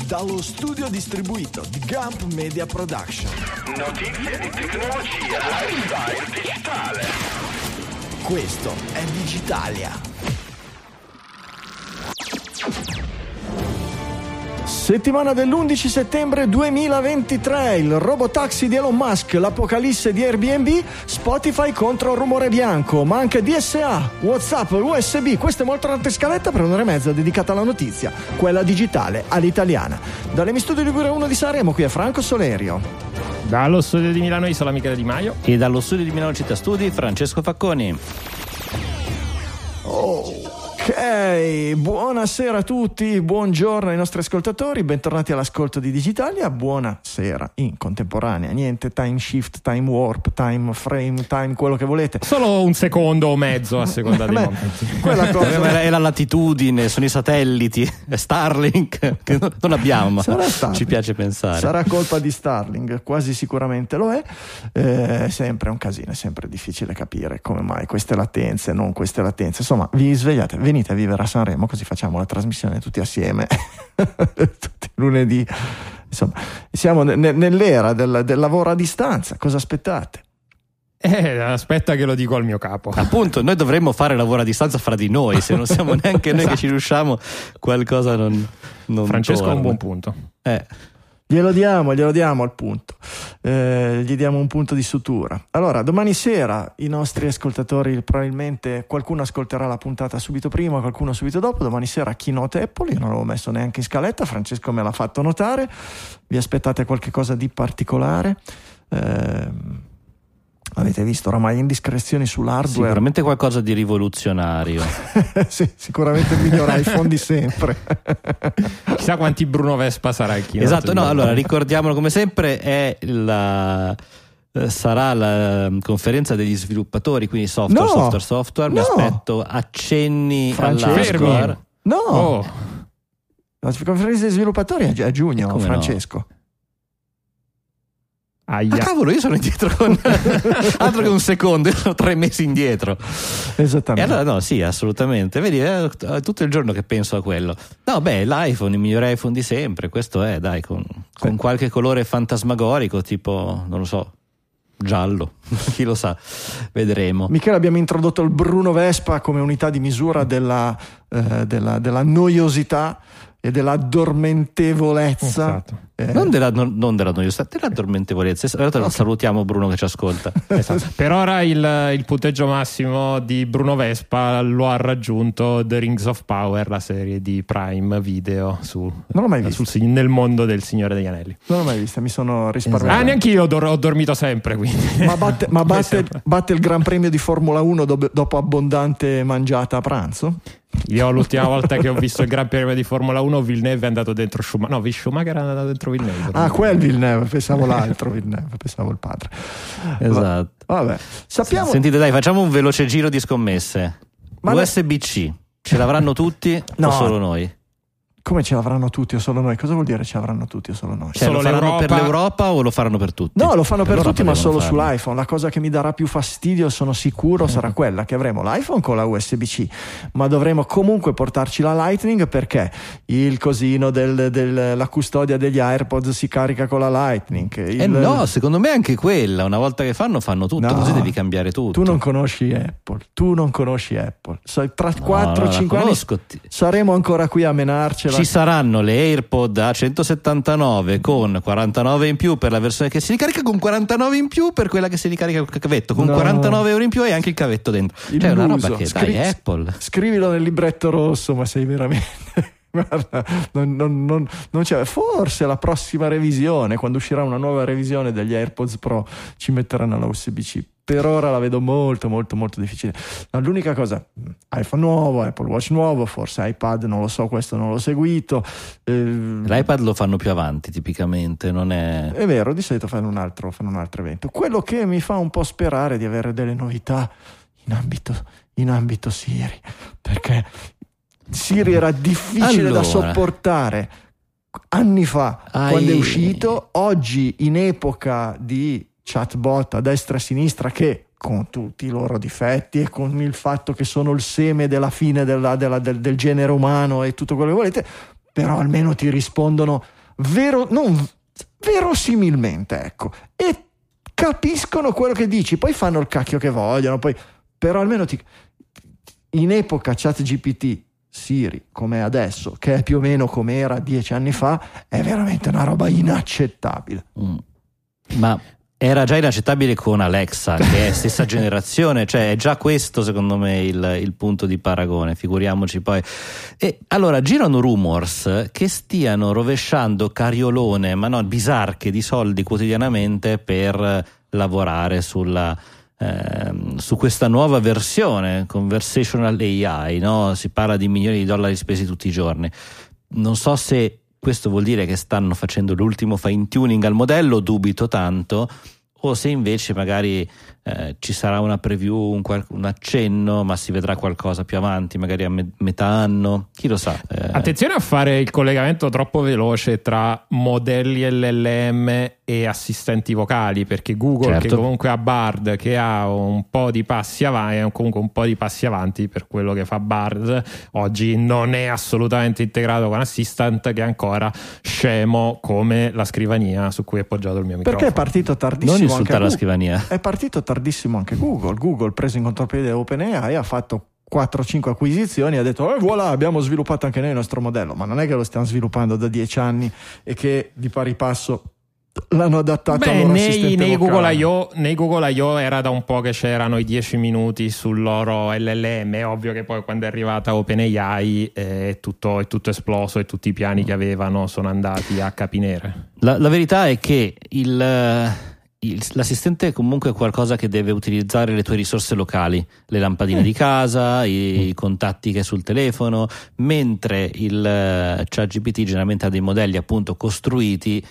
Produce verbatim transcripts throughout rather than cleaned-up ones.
dallo studio distribuito di Gump Media Production. Notizie di tecnologia, lifestyle digitale. Questo è Digitalia. Settimana dell'undici settembre duemilaventitré, il robotaxi di Elon Musk, l'apocalisse di Airbnb, Spotify contro il rumore bianco, ma anche D S A, WhatsApp, U S B. Questa è molto tante scaletta per un'ora e mezza dedicata alla notizia, quella digitale all'italiana. Dall'Emistudio Ligure uno di Sanremo, qui è Franco Solerio. Dallo studio di Milano Isola Michele Di Maio. E dallo studio di Milano Città Studi, Francesco Facconi. Oh... Ok, buonasera a tutti, buongiorno ai nostri ascoltatori, bentornati all'ascolto di Digitalia, buonasera in contemporanea, niente time shift, time warp, time frame, time quello che volete. Solo un secondo o mezzo a seconda dei momenti. Quella cosa è la latitudine, sono i satelliti, è Starlink, che non abbiamo, ma Starlink. Ci piace pensare. Sarà colpa di Starlink, quasi sicuramente lo è, eh, è sempre un casino, è sempre difficile capire come mai queste latenze, non queste latenze, insomma vi svegliate, vi venite a vivere a Sanremo così facciamo la trasmissione tutti assieme tutti lunedì, insomma siamo ne- nell'era del, del lavoro a distanza, cosa aspettate? Eh, aspetta che lo dico al mio capo. Appunto, noi dovremmo fare lavoro a distanza fra di noi, se non siamo neanche noi esatto. Che ci riusciamo, qualcosa non, non Francesco ha un buon punto, eh Glielo diamo, glielo diamo al punto, eh, gli diamo un punto di sutura. Allora, domani sera i nostri ascoltatori, probabilmente qualcuno ascolterà la puntata subito prima, qualcuno subito dopo. Domani sera keynote Apple, io non l'avevo messo neanche in scaletta, Francesco me l'ha fatto notare. Vi aspettate qualche cosa di particolare? Eh, avete visto oramai indiscrezioni sull'hardware? Sicuramente qualcosa di rivoluzionario. Sì, sicuramente migliorare i fondi sempre. Chissà quanti Bruno Vespa sarà il keynote. Esatto, no, allora ricordiamolo come sempre, è la... sarà la conferenza degli sviluppatori, quindi software, no, software, software. Mi no. aspetto accenni all'hardware. No, oh. La conferenza degli sviluppatori è a giugno, come Francesco. No? Aia. Ah, cavolo, io sono indietro con altro che un secondo, io sono tre mesi indietro. Esattamente. E allora no, sì, assolutamente. Vedi, è tutto il giorno che penso a quello. No, beh, l'iPhone, il migliore iPhone di sempre, questo è, dai, con, con qualche colore fantasmagorico, tipo, non lo so, giallo, chi lo sa, vedremo. Michele, abbiamo introdotto il Bruno Vespa come unità di misura della, eh, della, della noiosità e della dormentevolezza. Esatto. eh. non della non della noiosità, della dormentevolezza. In realtà okay. Salutiamo Bruno che ci ascolta. Esatto. Per ora il, il punteggio massimo di Bruno Vespa lo ha raggiunto The Rings of Power, la serie di Prime Video su, non l'ho mai vista. Sul, nel mondo del Signore degli Anelli. Non l'ho mai vista, mi sono risparmiato. Esatto. Ah, neanche io dor- ho dormito sempre, quindi. Ma batte, ma batte, sempre. batte il Gran Premio di Formula uno do- dopo abbondante mangiata a pranzo? Io l'ultima volta che ho visto il Gran Premio di Formula uno, Villeneuve è andato dentro Schumacher. No, Schumacher è andato dentro Villeneuve. Ah, quel Villeneuve, pensavo l'altro Villeneuve, pensavo il padre. Esatto. Vabbè. Sappiamo... Sentite, dai, facciamo un veloce giro di scommesse. Ma U S B C, ce l'avranno tutti no. o solo noi? Come ce l'avranno tutti o solo noi? Cosa vuol dire ce l'avranno tutti o solo noi? Cioè, solo lo faranno l'Europa... per l'Europa o lo faranno per tutti? No, lo fanno per, per tutti, ma solo farlo. Sull'iPhone. La cosa che mi darà più fastidio, sono sicuro, sarà quella che avremo l'iPhone con la U S B C, ma dovremo comunque portarci la Lightning, perché il cosino del, del la custodia degli AirPods si carica con la Lightning. Il... Eh no, secondo me anche quella, una volta che fanno, fanno tutto, no, così devi cambiare tutto. Tu non conosci Apple, tu non conosci Apple. Tra quattro cinque no, anni saremo ancora qui a menarcela. Ci saranno le AirPod a centosettantanove con quarantanove in più per la versione che si ricarica, con quarantanove in più per quella che si ricarica col cavetto, con no. quarantanove euro in più e anche il cavetto dentro. Il cioè è una roba che Scri- dai Apple. Scrivilo nel libretto rosso, ma sei veramente... Guarda, non, non, non, non c'è. Forse la prossima revisione, quando uscirà una nuova revisione degli AirPods Pro, ci metteranno la U S B C. Per ora la vedo molto molto molto difficile. No, l'unica cosa, iPhone nuovo, Apple Watch nuovo, forse iPad, non lo so, questo non l'ho seguito. Eh, l'iPad lo fanno più avanti tipicamente, non è... È vero, di solito fanno un altro, fanno un altro evento. Quello che mi fa un po' sperare di avere delle novità in ambito, in ambito Siri, perché... Siri era difficile allora. da sopportare anni fa Ai... quando è uscito. Oggi, in epoca di chatbot a destra e a sinistra, che con tutti i loro difetti e con il fatto che sono il seme della fine della, della, del, del genere umano e tutto quello che volete, però almeno ti rispondono vero, non, verosimilmente, ecco, e capiscono quello che dici, poi fanno il cacchio che vogliono, poi però almeno ti... In epoca ChatGPT, Siri, come adesso, che è più o meno come era dieci anni fa, è veramente una roba inaccettabile. Mm. Ma era già inaccettabile con Alexa, che è stessa generazione, cioè è già questo secondo me il, il punto di paragone, figuriamoci poi. E allora girano rumors che stiano rovesciando cariolone, ma no, bisarche di soldi quotidianamente per lavorare sulla... Ehm, su questa nuova versione conversational A I, no? Si parla di milioni di dollari spesi tutti i giorni. Non so se questo vuol dire che stanno facendo l'ultimo fine tuning al modello, dubito tanto, o se invece magari eh, ci sarà una preview, un, un accenno, ma si vedrà qualcosa più avanti, magari a me- metà anno, chi lo sa. Eh. Attenzione a fare il collegamento troppo veloce tra modelli L L M e assistenti vocali, perché Google, certo, che comunque ha Bard, che ha un po' di passi avanti, comunque un po' di passi avanti per quello che fa Bard oggi, non è assolutamente integrato con Assistant, che è ancora scemo come la scrivania su cui è appoggiato il mio microfono. Perché è partito tardissimo anche la Google. Scrivania. È partito tardissimo anche Google. Google, preso in contropiede OpenAI, ha fatto quattro cinque acquisizioni e ha detto eh, voilà, abbiamo sviluppato anche noi il nostro modello, ma non è che lo stiamo sviluppando da dieci anni e che di pari passo l'hanno adattato. Beh, a nei, nei, Google I O, nei Google I O era da un po' che c'erano i dieci minuti sul loro L L M. È ovvio che poi quando è arrivata OpenAI è tutto, è tutto esploso e tutti i piani che avevano sono andati a capinere. La, la verità è che il... l'assistente è comunque qualcosa che deve utilizzare le tue risorse locali, le lampadine eh. di casa, i, i contatti che hai sul telefono, mentre il ChatGPT generalmente ha dei modelli appunto costruiti.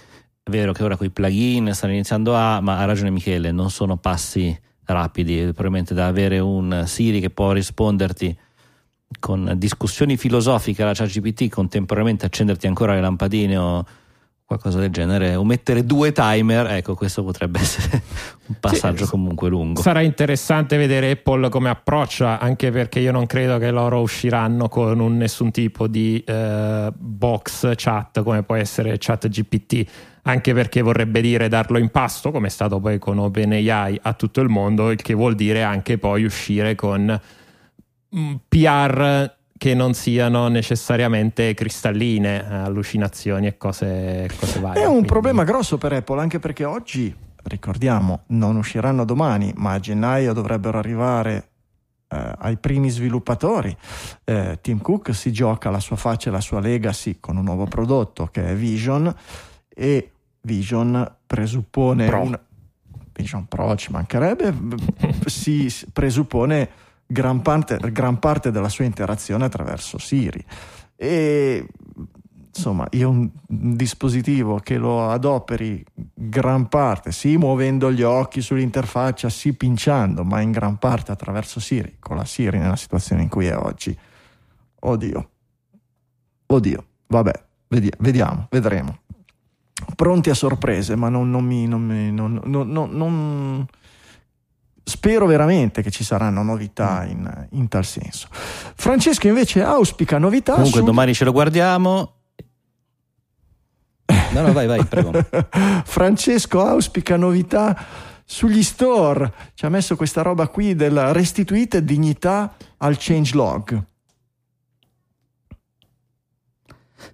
È vero che ora con i plugin stanno iniziando a, ma ha ragione Michele, non sono passi rapidi, probabilmente da avere un Siri che può risponderti con discussioni filosofiche alla ChatGPT, contemporaneamente accenderti ancora le lampadine o qualcosa del genere, o mettere due timer, ecco, questo potrebbe essere un passaggio sì, comunque lungo. Sarà interessante vedere Apple come approccia, anche perché io non credo che loro usciranno con un nessun tipo di eh, box chat come può essere ChatGPT, anche perché vorrebbe dire darlo in pasto, come è stato poi con OpenAI, a tutto il mondo, il che vuol dire anche poi uscire con P R che non siano necessariamente cristalline, allucinazioni e cose, cose varie. È un quindi. problema grosso per Apple, anche perché oggi, ricordiamo, non usciranno domani, ma a gennaio dovrebbero arrivare eh, ai primi sviluppatori. Eh, Tim Cook si gioca la sua faccia e la sua legacy con un nuovo prodotto che è Vision, e Vision presuppone... Pro. Una... Vision Pro ci mancherebbe, si presuppone... Gran parte, gran parte della sua interazione attraverso Siri, e insomma io un dispositivo che lo adoperi gran parte, sì muovendo gli occhi sull'interfaccia, sì pinciando, ma in gran parte attraverso Siri, con la Siri nella situazione in cui è oggi, oddio oddio vabbè, vediamo, vedremo, pronti a sorprese, ma non, non mi non, mi, non, non, non, non... Spero veramente che ci saranno novità in, in tal senso. Francesco invece auspica novità. Comunque su... domani ce lo guardiamo. No, no, vai, vai, prego. Francesco auspica novità sugli store. Ci ha messo questa roba qui della restituite dignità al changelog.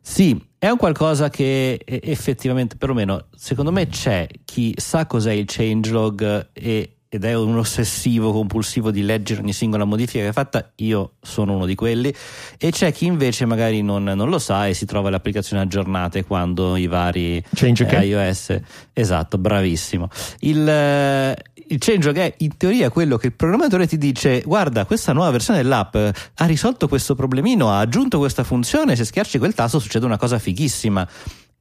Sì, è un qualcosa che effettivamente, perlomeno, secondo me c'è chi sa cos'è il changelog e ed è un ossessivo compulsivo di leggere ogni singola modifica che è fatta. Io sono uno di quelli, e c'è chi invece magari non, non lo sa e si trova le applicazioni aggiornate quando i vari change eh, iOS, esatto, bravissimo, il, il change è in teoria quello che il programmatore ti dice guarda, questa nuova versione dell'app ha risolto questo problemino, ha aggiunto questa funzione, se schiacci quel tasto succede una cosa fighissima.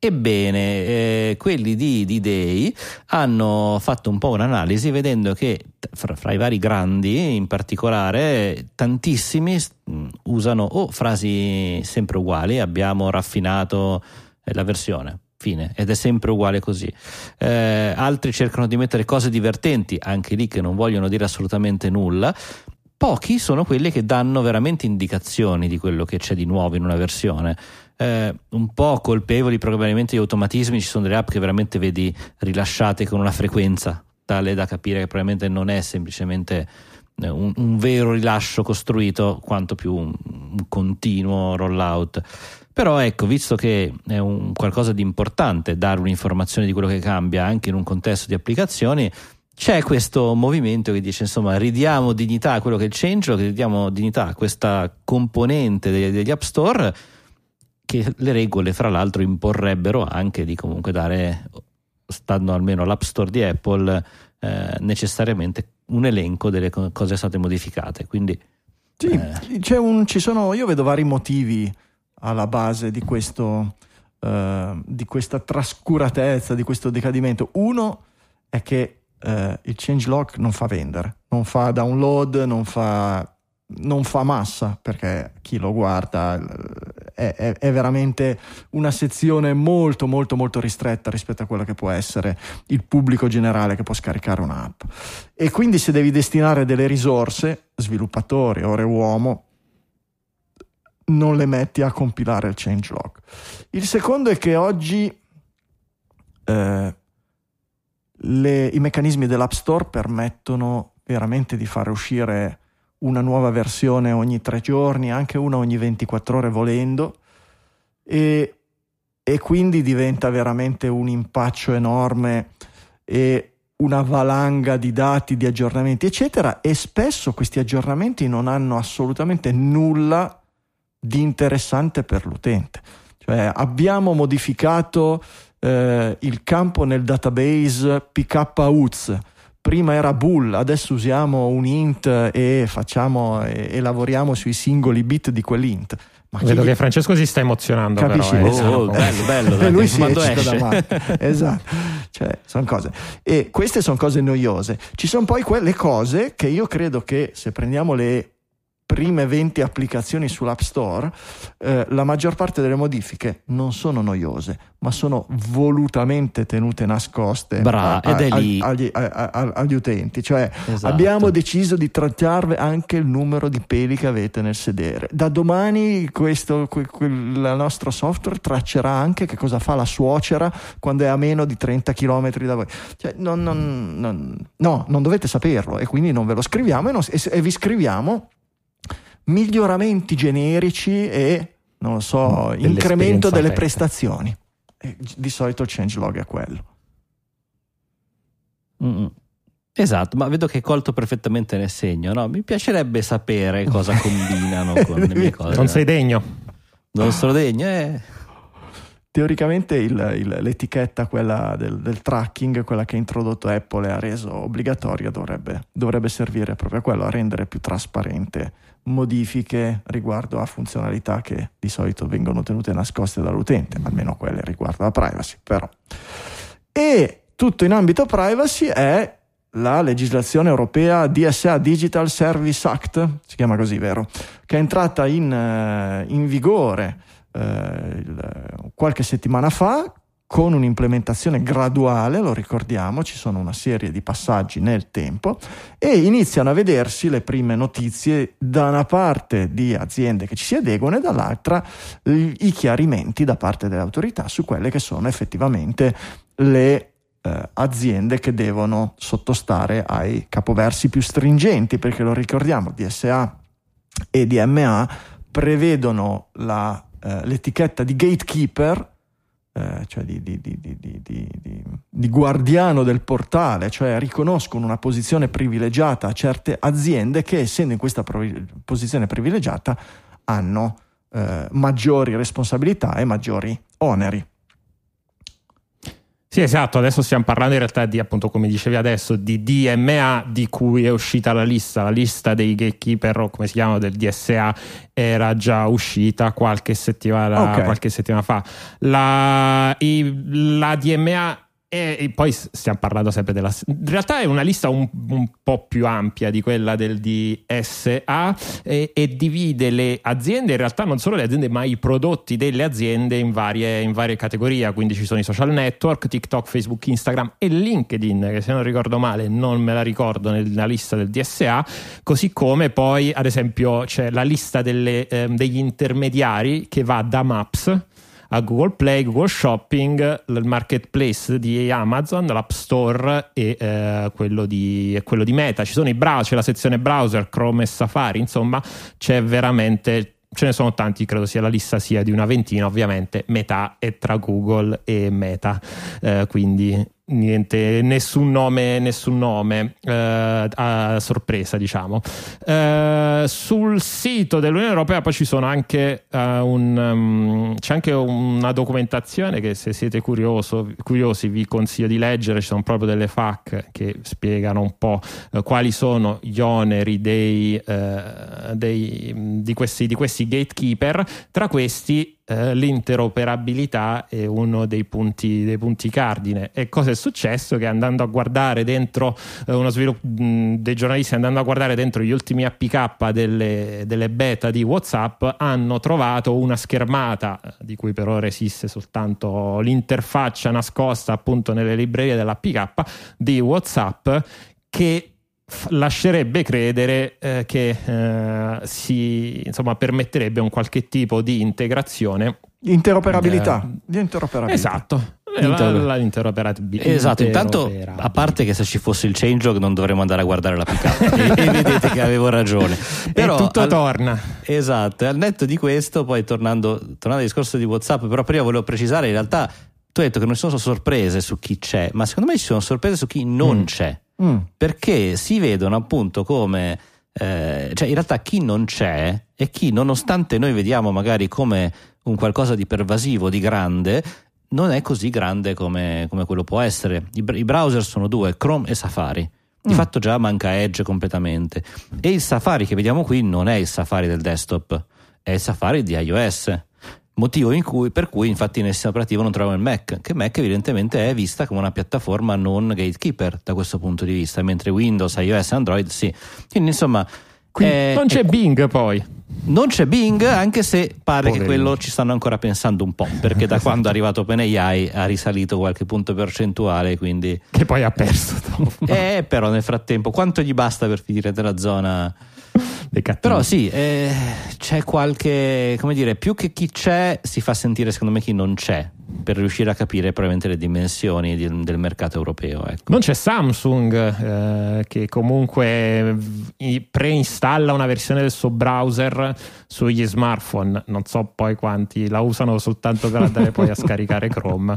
Ebbene, eh, quelli di D-Day hanno fatto un po' un'analisi vedendo che fra, fra i vari grandi in particolare tantissimi usano o frasi sempre uguali, abbiamo raffinato la versione, fine, ed è sempre uguale così, eh, altri cercano di mettere cose divertenti, anche lì che non vogliono dire assolutamente nulla. Pochi sono quelli che danno veramente indicazioni di quello che c'è di nuovo in una versione. eh, un po' colpevoli probabilmente di automatismi. Ci sono delle app che veramente vedi rilasciate con una frequenza tale da capire che probabilmente non è semplicemente un, un vero rilascio costruito, quanto più un, un continuo rollout. Però ecco, visto che è un qualcosa di importante dare un'informazione di quello che cambia anche in un contesto di applicazioni, c'è questo movimento che dice, insomma, ridiamo dignità a quello che è il changelog, ridiamo dignità a questa componente degli, degli App Store, che le regole fra l'altro imporrebbero anche di comunque dare, stando almeno all'App Store di Apple, eh, necessariamente un elenco delle cose state modificate. Quindi sì, eh. c'è un, ci sono, io vedo vari motivi alla base di questo, eh, di questa trascuratezza, di questo decadimento. Uno è che eh, il changelog non fa vendere, non fa download, non fa, non fa massa, perché chi lo guarda è, è, è veramente una sezione molto molto molto ristretta rispetto a quella che può essere il pubblico generale che può scaricare un'app. E quindi se devi destinare delle risorse, sviluppatori, ore uomo, non le metti a compilare il changelog. Il secondo è che oggi eh, le, i meccanismi dell'App Store permettono veramente di fare uscire una nuova versione ogni tre giorni, anche una ogni ventiquattro ore volendo, e, e quindi diventa veramente un impaccio enorme e una valanga di dati, di aggiornamenti, eccetera. E spesso questi aggiornamenti non hanno assolutamente nulla di interessante per l'utente. Cioè, abbiamo modificato eh, il campo nel database P K U T S, prima era bool, adesso usiamo un int e facciamo e, e lavoriamo sui singoli bit di quell'int. Ma vedo chi... che Francesco si sta emozionando, capisci? Però, eh. oh, oh, bello, bello. E lui si eccita davanti. Esatto, cioè, sono cose, e queste sono cose noiose. Ci sono poi quelle cose che io credo che, se prendiamo le prime venti applicazioni sull'App Store, eh, la maggior parte delle modifiche non sono noiose, ma sono volutamente tenute nascoste Bra, a, ed è lì. Agli, agli, agli utenti. Cioè, esatto, abbiamo deciso di trattarvi anche il numero di peli che avete nel sedere. Da domani questo, quel, quel, il nostro software traccerà anche che cosa fa la suocera quando è a meno di trenta chilometri da voi. Cioè, non, non, non, no, non dovete saperlo, e quindi non ve lo scriviamo, e, non, e, e vi scriviamo miglioramenti generici e, non lo so, incremento delle aperta. prestazioni. E di solito il changelog è quello. Mm-hmm. Esatto, ma vedo che hai colto perfettamente nel segno, no? Mi piacerebbe sapere cosa combinano con le mie cose. Non sei degno. Non sono degno, eh. Teoricamente il, il, l'etichetta, quella del, del tracking, quella che ha introdotto Apple e ha reso obbligatoria, dovrebbe, dovrebbe servire proprio a quello, a rendere più trasparente modifiche riguardo a funzionalità che di solito vengono tenute nascoste dall'utente, almeno quelle riguardo la privacy. Però, e tutto in ambito privacy è la legislazione europea D S A, Digital Service Act, si chiama così, vero? Che è entrata in, in vigore eh, qualche settimana fa, con un'implementazione graduale, lo ricordiamo, ci sono una serie di passaggi nel tempo, e iniziano a vedersi le prime notizie da una parte di aziende che ci si adeguano e dall'altra i chiarimenti da parte delle autorità su quelle che sono effettivamente le eh, aziende che devono sottostare ai capoversi più stringenti, perché lo ricordiamo, D S A e D M A prevedono la, eh, l'etichetta di gatekeeper, cioè di, di, di, di, di, di, di guardiano del portale, cioè riconoscono una posizione privilegiata a certe aziende che, essendo in questa provi- posizione privilegiata, hanno eh, maggiori responsabilità e maggiori oneri. Sì, esatto, adesso stiamo parlando in realtà di, appunto, come dicevi adesso, di D M A, di cui è uscita la lista, la lista dei gatekeeper, o come si chiamano, del D S A, era già uscita qualche settimana, okay. qualche settimana fa. La, i, la D M A è, e poi stiamo parlando sempre della... In realtà è una lista un, un po' più ampia di quella del D S A, e, e divide le aziende, in realtà non solo le aziende, ma i prodotti delle aziende in varie, in varie categorie. Quindi ci sono i social network, TikTok, Facebook, Instagram e LinkedIn, che se non ricordo male non me la ricordo nella lista del D S A, così come poi ad esempio c'è la lista delle, eh, degli intermediari, che va da Maps a Google Play, Google Shopping, il marketplace di Amazon, l'App Store e eh, quello, di, quello di Meta. Ci sono i browser, c'è la sezione browser, Chrome e Safari, insomma c'è veramente, ce ne sono tanti, credo sia la lista sia di una ventina, ovviamente metà è tra Google e Meta, eh, quindi niente, nessun nome, nessun nome eh, a sorpresa, diciamo. Eh, sul sito dell'Unione Europea poi ci sono anche eh, un um, c'è anche una documentazione che, se siete curioso, curiosi, vi consiglio di leggere. Ci sono proprio delle F A Q che spiegano un po' eh, quali sono gli oneri dei, eh, dei di questi di questi gatekeeper. Tra questi l'interoperabilità è uno dei punti, dei punti cardine. E cosa è successo? Che andando a guardare dentro uno sviluppo dei giornalisti, andando a guardare dentro gli ultimi A P K delle, delle beta di WhatsApp, hanno trovato una schermata di cui per ora esiste soltanto l'interfaccia nascosta appunto nelle librerie dell'A P K di WhatsApp, che lascerebbe credere eh, che eh, si insomma permetterebbe un qualche tipo di integrazione, interoperabilità, eh, di interoperabilità. Esatto. Inter- la, la, l'interoperabilità. Esatto, intanto a parte che se ci fosse il changelog non dovremmo andare a guardare la pick-up e, e vedete che avevo ragione. Però e tutto al, torna. Esatto, al netto di questo, poi tornando, tornando al discorso di WhatsApp, però prima volevo precisare, in realtà tu hai detto che non ci sono sorprese su chi c'è, ma secondo me ci sono sorprese su chi non mm. c'è. Mm. Perché si vedono appunto come eh, cioè in realtà chi non c'è e chi, nonostante noi vediamo magari come un qualcosa di pervasivo, di grande, non è così grande come, come quello può essere. I, i browser sono due, Chrome e Safari. Di mm. fatto già manca Edge completamente, e il Safari che vediamo qui non è il Safari del desktop, è il Safari di iOS, motivo in cui, per cui infatti nel sistema operativo non troviamo il Mac, che Mac evidentemente è vista come una piattaforma non gatekeeper da questo punto di vista, mentre Windows, iOS e Android sì. Quindi insomma, quindi è, non c'è è, Bing poi non c'è Bing, anche se pare Poverino. Che quello ci stanno ancora pensando un po', perché da esatto. quando è arrivato OpenAI ha risalito qualche punto percentuale, quindi che poi ha perso eh, però nel frattempo quanto gli basta per finire della zona. Però sì, eh, c'è qualche, come dire, più che chi c'è si fa sentire secondo me chi non c'è, per riuscire a capire probabilmente le dimensioni di, del mercato europeo, ecco. Non c'è Samsung eh, che comunque preinstalla una versione del suo browser sugli smartphone, non so poi quanti la usano soltanto per andare poi a scaricare Chrome.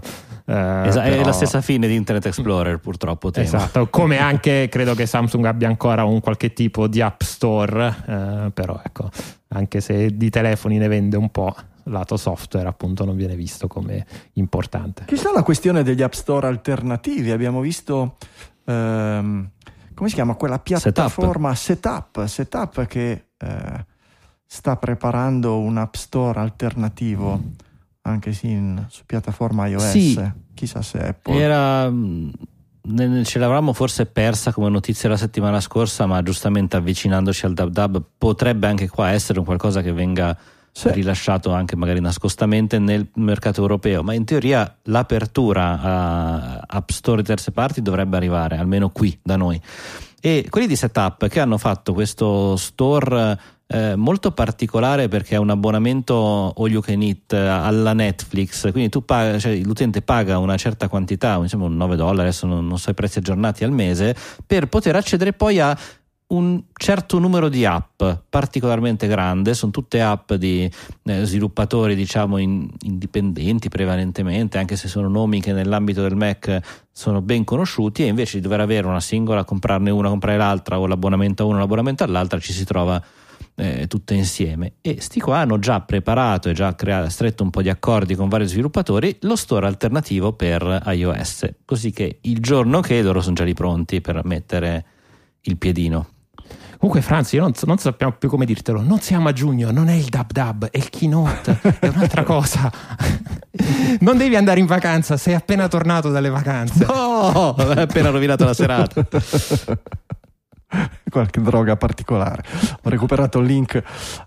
Eh, Esa- però... È la stessa fine di Internet Explorer purtroppo, temo. Esatto, come anche credo che Samsung abbia ancora un qualche tipo di App Store, eh, però ecco, anche se di telefoni ne vende un po', lato software appunto non viene visto come importante. Chissà la questione degli App Store alternativi. Abbiamo visto ehm, come si chiama quella piattaforma Setapp Setapp che eh, sta preparando un App Store alternativo mm. anche sin, su piattaforma iOS. Sì. Chissà se Apple era, ce l'avevamo forse persa come notizia la settimana scorsa, ma giustamente avvicinandoci al DubDub potrebbe anche qua essere un qualcosa che venga sì. rilasciato anche magari nascostamente nel mercato europeo, ma in teoria l'apertura a App Store terze parti dovrebbe arrivare almeno qui da noi. E quelli di Setapp che hanno fatto questo store eh, molto particolare, perché è un abbonamento all you can eat alla Netflix, quindi tu pag- cioè, l'utente paga una certa quantità, diciamo un nove dollari, adesso non, non so i prezzi aggiornati, al mese, per poter accedere poi a un certo numero di app particolarmente grande. Sono tutte app di eh, sviluppatori diciamo in, indipendenti prevalentemente, anche se sono nomi che nell'ambito del Mac sono ben conosciuti, e invece di dover avere una singola, comprarne una, comprare l'altra, o l'abbonamento a una, l'abbonamento all'altra, ci si trova eh, tutte insieme. E sti qua hanno già preparato e già creato, stretto un po' di accordi con vari sviluppatori, lo store alternativo per iOS, così che il giorno che loro sono già lì pronti per mettere il piedino. Comunque Franzi, io non, non sappiamo più come dirtelo, non siamo a giugno, non è il DubDub, è il keynote, è un'altra cosa. Non devi andare in vacanza, sei appena tornato dalle vacanze. No, hai appena rovinato la serata. Qualche droga particolare. Ho recuperato il link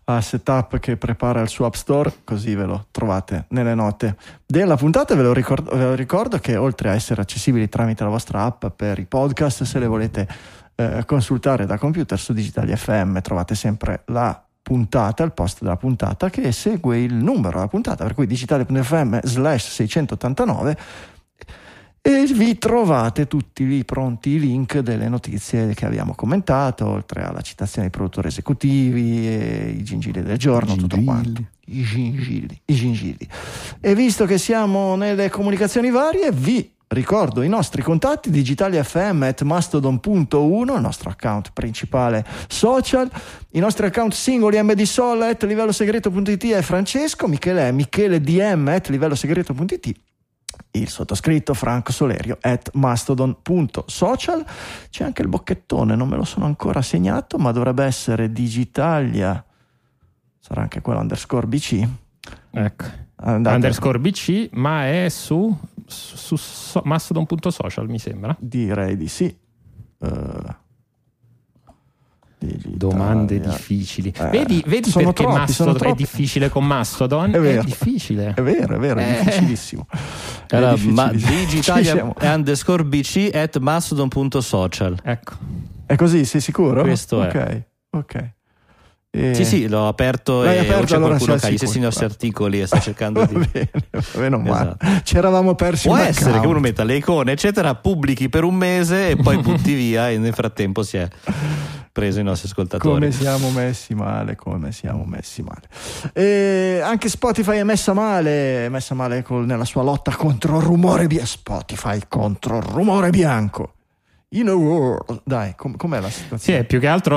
a Setapp che prepara il suo App Store, così ve lo trovate nelle note della puntata. Ve lo ricordo, ve lo ricordo che oltre a essere accessibili tramite la vostra app per i podcast, se le volete Eh, consultare da computer, su Digitalia F M trovate sempre la puntata, il post della puntata che segue il numero della puntata, per cui digitale punto f m slash seicentottantanove e vi trovate tutti lì pronti i link delle notizie che abbiamo commentato, oltre alla citazione dei produttori esecutivi e i gingilli del giorno, gingilli. Tutto quanto. I gingilli, i gingilli. E visto che siamo nelle comunicazioni varie, vi ricordo i nostri contatti: digitaliafm at mastodon punto uno, il nostro account principale social, i nostri account singoli mdsol at livello segreto punto it e Francesco, Michele Michele dm at livello segreto punto it, il sottoscritto Franco Solerio at mastodon punto social. C'è anche il bocchettone, non me lo sono ancora segnato, ma dovrebbe essere Digitalia, sarà anche quello underscore bc, ecco. Andate. Underscore bc, ma è su su so, mastodon punto social, mi sembra, direi di sì. uh, domande difficili, eh, vedi, vedi perché troppi, Mastodon è difficile con Mastodon, è, vero, è difficile, è vero, è vero, è eh. difficilissimo, allora, è difficilissimo. Ma digitalia underscore bc at mastodon punto social, ecco, è così, sei sicuro? Questo okay. È ok, E... sì sì, l'ho aperto e aperto, c'è allora qualcuno che ha gli stessi nostri articoli e sta cercando va di bene, va bene, non esatto. male. Ci eravamo persi, può essere account. Che uno metta le icone eccetera, pubblichi per un mese e poi butti via e nel frattempo si è preso i nostri ascoltatori. Come siamo messi male, come siamo messi male. E anche Spotify è messa male, è messa male col, nella sua lotta contro il rumore bianco. Spotify contro il rumore bianco. In a world. Dai, com- com'è la situazione? Sì, più che altro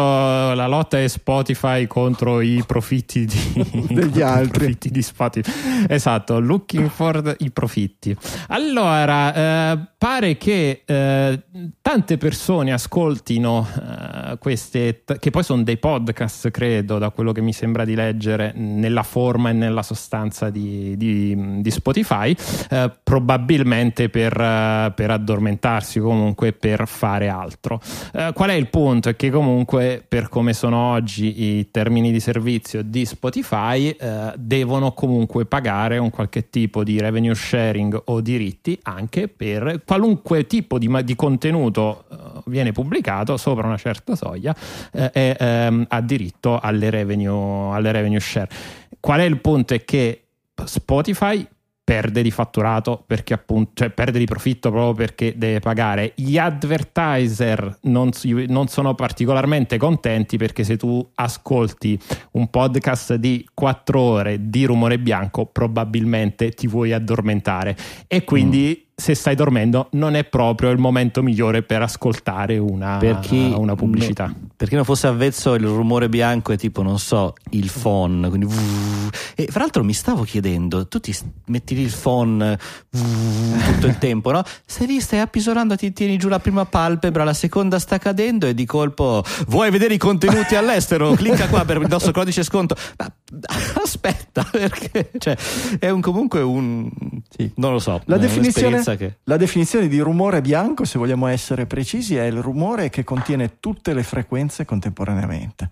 la lotta è Spotify contro i profitti di, degli altri. I profitti di Spotify. Esatto, looking for the, i profitti. Allora, eh, pare che eh, tante persone ascoltino eh, queste, t- che poi sono dei podcast, credo, da quello che mi sembra di leggere, nella forma e nella sostanza di, di, di Spotify, eh, probabilmente per, eh, per addormentarsi, comunque per fare fare altro. Eh, qual è il punto? È che comunque, per come sono oggi i termini di servizio di Spotify, eh, devono comunque pagare un qualche tipo di revenue sharing o diritti anche per qualunque tipo di, di contenuto eh, viene pubblicato sopra una certa soglia eh, e ehm, ha diritto alle revenue, alle revenue share. Qual è il punto? È che Spotify perde di fatturato perché appunto, cioè perde di profitto proprio perché deve pagare. Gli advertiser non, non sono particolarmente contenti, perché se tu ascolti un podcast di quattro ore di rumore bianco probabilmente ti vuoi addormentare e quindi mm. se stai dormendo non è proprio il momento migliore per ascoltare una, per chi, una pubblicità. No, per chi non fosse avvezzo, il rumore bianco è tipo, non so, il phon, quindi vuh, e fra l'altro mi stavo chiedendo, tu ti metti lì il phon vuh, tutto il tempo, no? Sei lì, stai appisolando, ti tieni giù la prima palpebra, la seconda sta cadendo e di colpo vuoi vedere i contenuti all'estero, clicca qua per il nostro codice sconto. Ma aspetta, perché cioè, è un, comunque un sì. non lo so, la definizione Che... la definizione di rumore bianco, se vogliamo essere precisi, è il rumore che contiene tutte le frequenze contemporaneamente.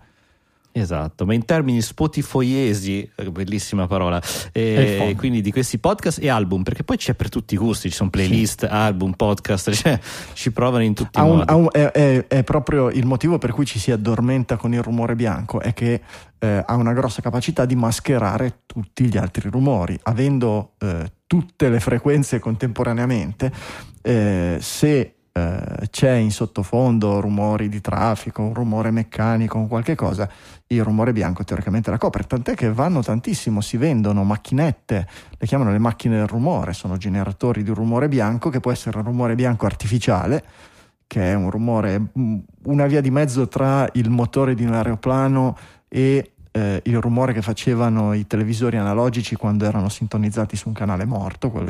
Esatto, ma in termini spotifoiesi, bellissima parola, e quindi di questi podcast e album, perché poi c'è per tutti i gusti, ci sono playlist, sì. album, podcast, cioè ci provano in tutti i un, modi. Un, è, è, è proprio il motivo per cui ci si addormenta con il rumore bianco, è che eh, ha una grossa capacità di mascherare tutti gli altri rumori, avendo eh, tutte le frequenze contemporaneamente, eh, se eh, c'è in sottofondo rumori di traffico, un rumore meccanico, un qualche cosa, il rumore bianco teoricamente la copre, tant'è che vanno tantissimo, si vendono macchinette, le chiamano le macchine del rumore, sono generatori di rumore bianco, che può essere un rumore bianco artificiale, che è un rumore, una via di mezzo tra il motore di un aeroplano e il rumore che facevano i televisori analogici quando erano sintonizzati su un canale morto, quello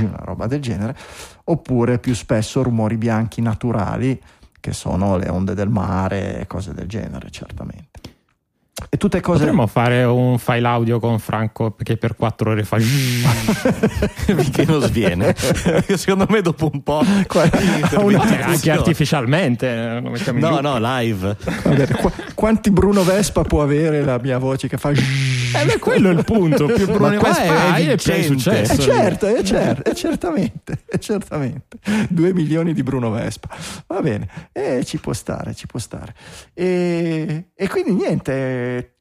una roba del genere, oppure più spesso rumori bianchi naturali, che sono le onde del mare e cose del genere, certamente. E tutte cose. Potremmo fare un file audio con Franco che per quattro ore fa che non sviene. Secondo me dopo un po' anche artificialmente. No, no, live. Quanti Bruno Vespa può avere la mia voce che fa Eh beh, quello è il punto più Bruno Vespa è, è più successo. Eh certo, eh certo, eh certamente, eh certamente. Due milioni di Bruno Vespa. Va bene, eh, ci può stare, ci può stare. E, e quindi niente,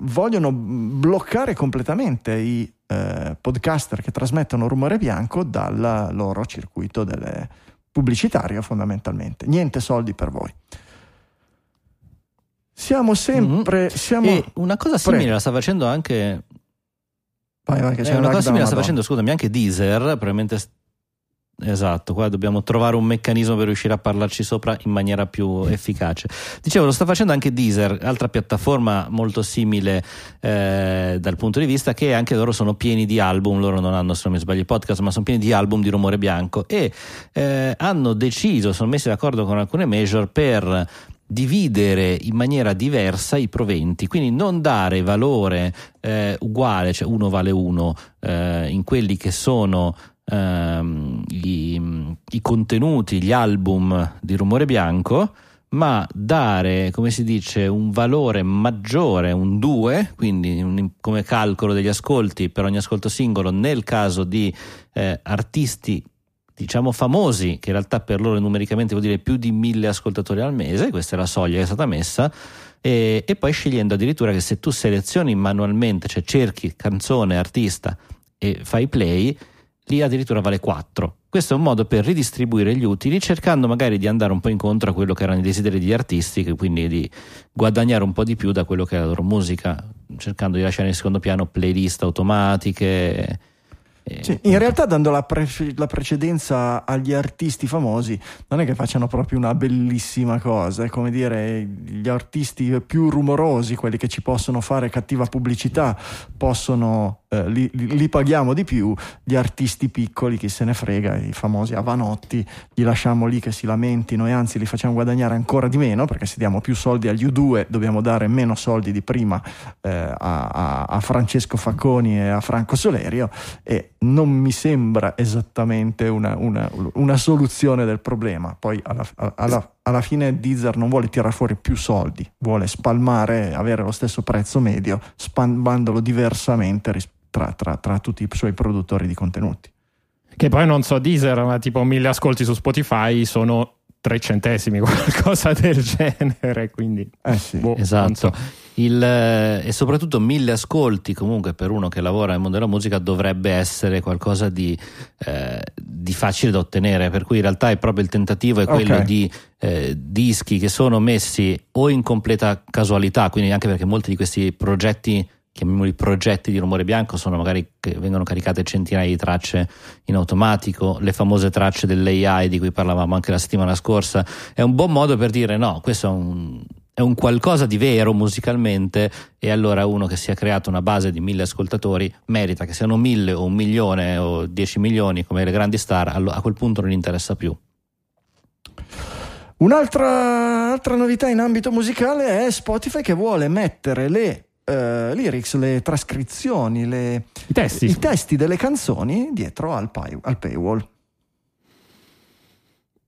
vogliono bloccare completamente i eh, podcaster che trasmettono rumore bianco dal loro circuito delle, pubblicitario fondamentalmente. Niente soldi per voi. Siamo sempre... Mm-hmm. Siamo... E una cosa simile pre... la sta facendo anche... Vai, vai, che c'è eh, una cosa simile la sta facendo, scusami, anche Deezer, probabilmente... Esatto, qua dobbiamo trovare un meccanismo per riuscire a parlarci sopra in maniera più efficace. Dicevo, lo sta facendo anche Deezer, altra piattaforma molto simile eh, dal punto di vista che anche loro sono pieni di album, loro non hanno, se non mi sbaglio, podcast, ma sono pieni di album di rumore bianco e eh, hanno deciso, sono messi d'accordo con alcune major per dividere in maniera diversa i proventi, quindi non dare valore eh, uguale, cioè uno vale uno eh, in quelli che sono Um, i, i contenuti, gli album di rumore bianco, ma dare, come si dice, un valore maggiore, un due, quindi un, come calcolo degli ascolti per ogni ascolto singolo nel caso di eh, artisti diciamo famosi, che in realtà per loro numericamente vuol dire più di mille ascoltatori al mese. Questa è la soglia che è stata messa. E, e poi scegliendo addirittura che se tu selezioni manualmente, cioè cerchi canzone, artista e fai play, lì addirittura vale quattro. Questo è un modo per ridistribuire gli utili, cercando magari di andare un po' incontro a quello che erano i desideri degli artisti, quindi di guadagnare un po' di più da quello che è la loro musica, cercando di lasciare in secondo piano playlist automatiche. Sì, in realtà dando la, pre- la precedenza agli artisti famosi non è che facciano proprio una bellissima cosa, è come dire gli artisti più rumorosi, quelli che ci possono fare cattiva pubblicità, possono eh, li, li paghiamo di più, gli artisti piccoli chi se ne frega, i famosi avanotti li lasciamo lì che si lamentino e anzi li facciamo guadagnare ancora di meno, perché se diamo più soldi agli U due dobbiamo dare meno soldi di prima eh, a, a, a Francesco Facconi e a Franco Solerio, e non mi sembra esattamente una, una, una soluzione del problema. Poi alla, alla, alla fine Deezer non vuole tirare fuori più soldi, vuole spalmare, avere lo stesso prezzo medio, spalmandolo diversamente tra, tra, tra tutti i suoi produttori di contenuti. Che poi non so Deezer, ma tipo mille ascolti su Spotify sono tre centesimi, qualcosa del genere, quindi eh sì, boh, esatto. Il, e soprattutto mille ascolti comunque per uno che lavora nel mondo della musica dovrebbe essere qualcosa di, eh, di facile da ottenere, per cui in realtà è proprio il tentativo è quello okay. di eh, dischi che sono messi o in completa casualità, quindi anche perché molti di questi progetti, chiamiamoli progetti di rumore bianco, sono magari che vengono caricate centinaia di tracce in automatico, le famose tracce dell'A I di cui parlavamo anche la settimana scorsa. È un buon modo per dire no, questo è un è un qualcosa di vero musicalmente, e allora uno che si è creato una base di mille ascoltatori merita, che siano mille o un milione o dieci milioni come le grandi star, a quel punto non gli interessa più. Un'altra altra novità in ambito musicale è Spotify che vuole mettere le uh, lyrics, le trascrizioni, le, I, testi. i testi delle canzoni dietro al, pay, al paywall.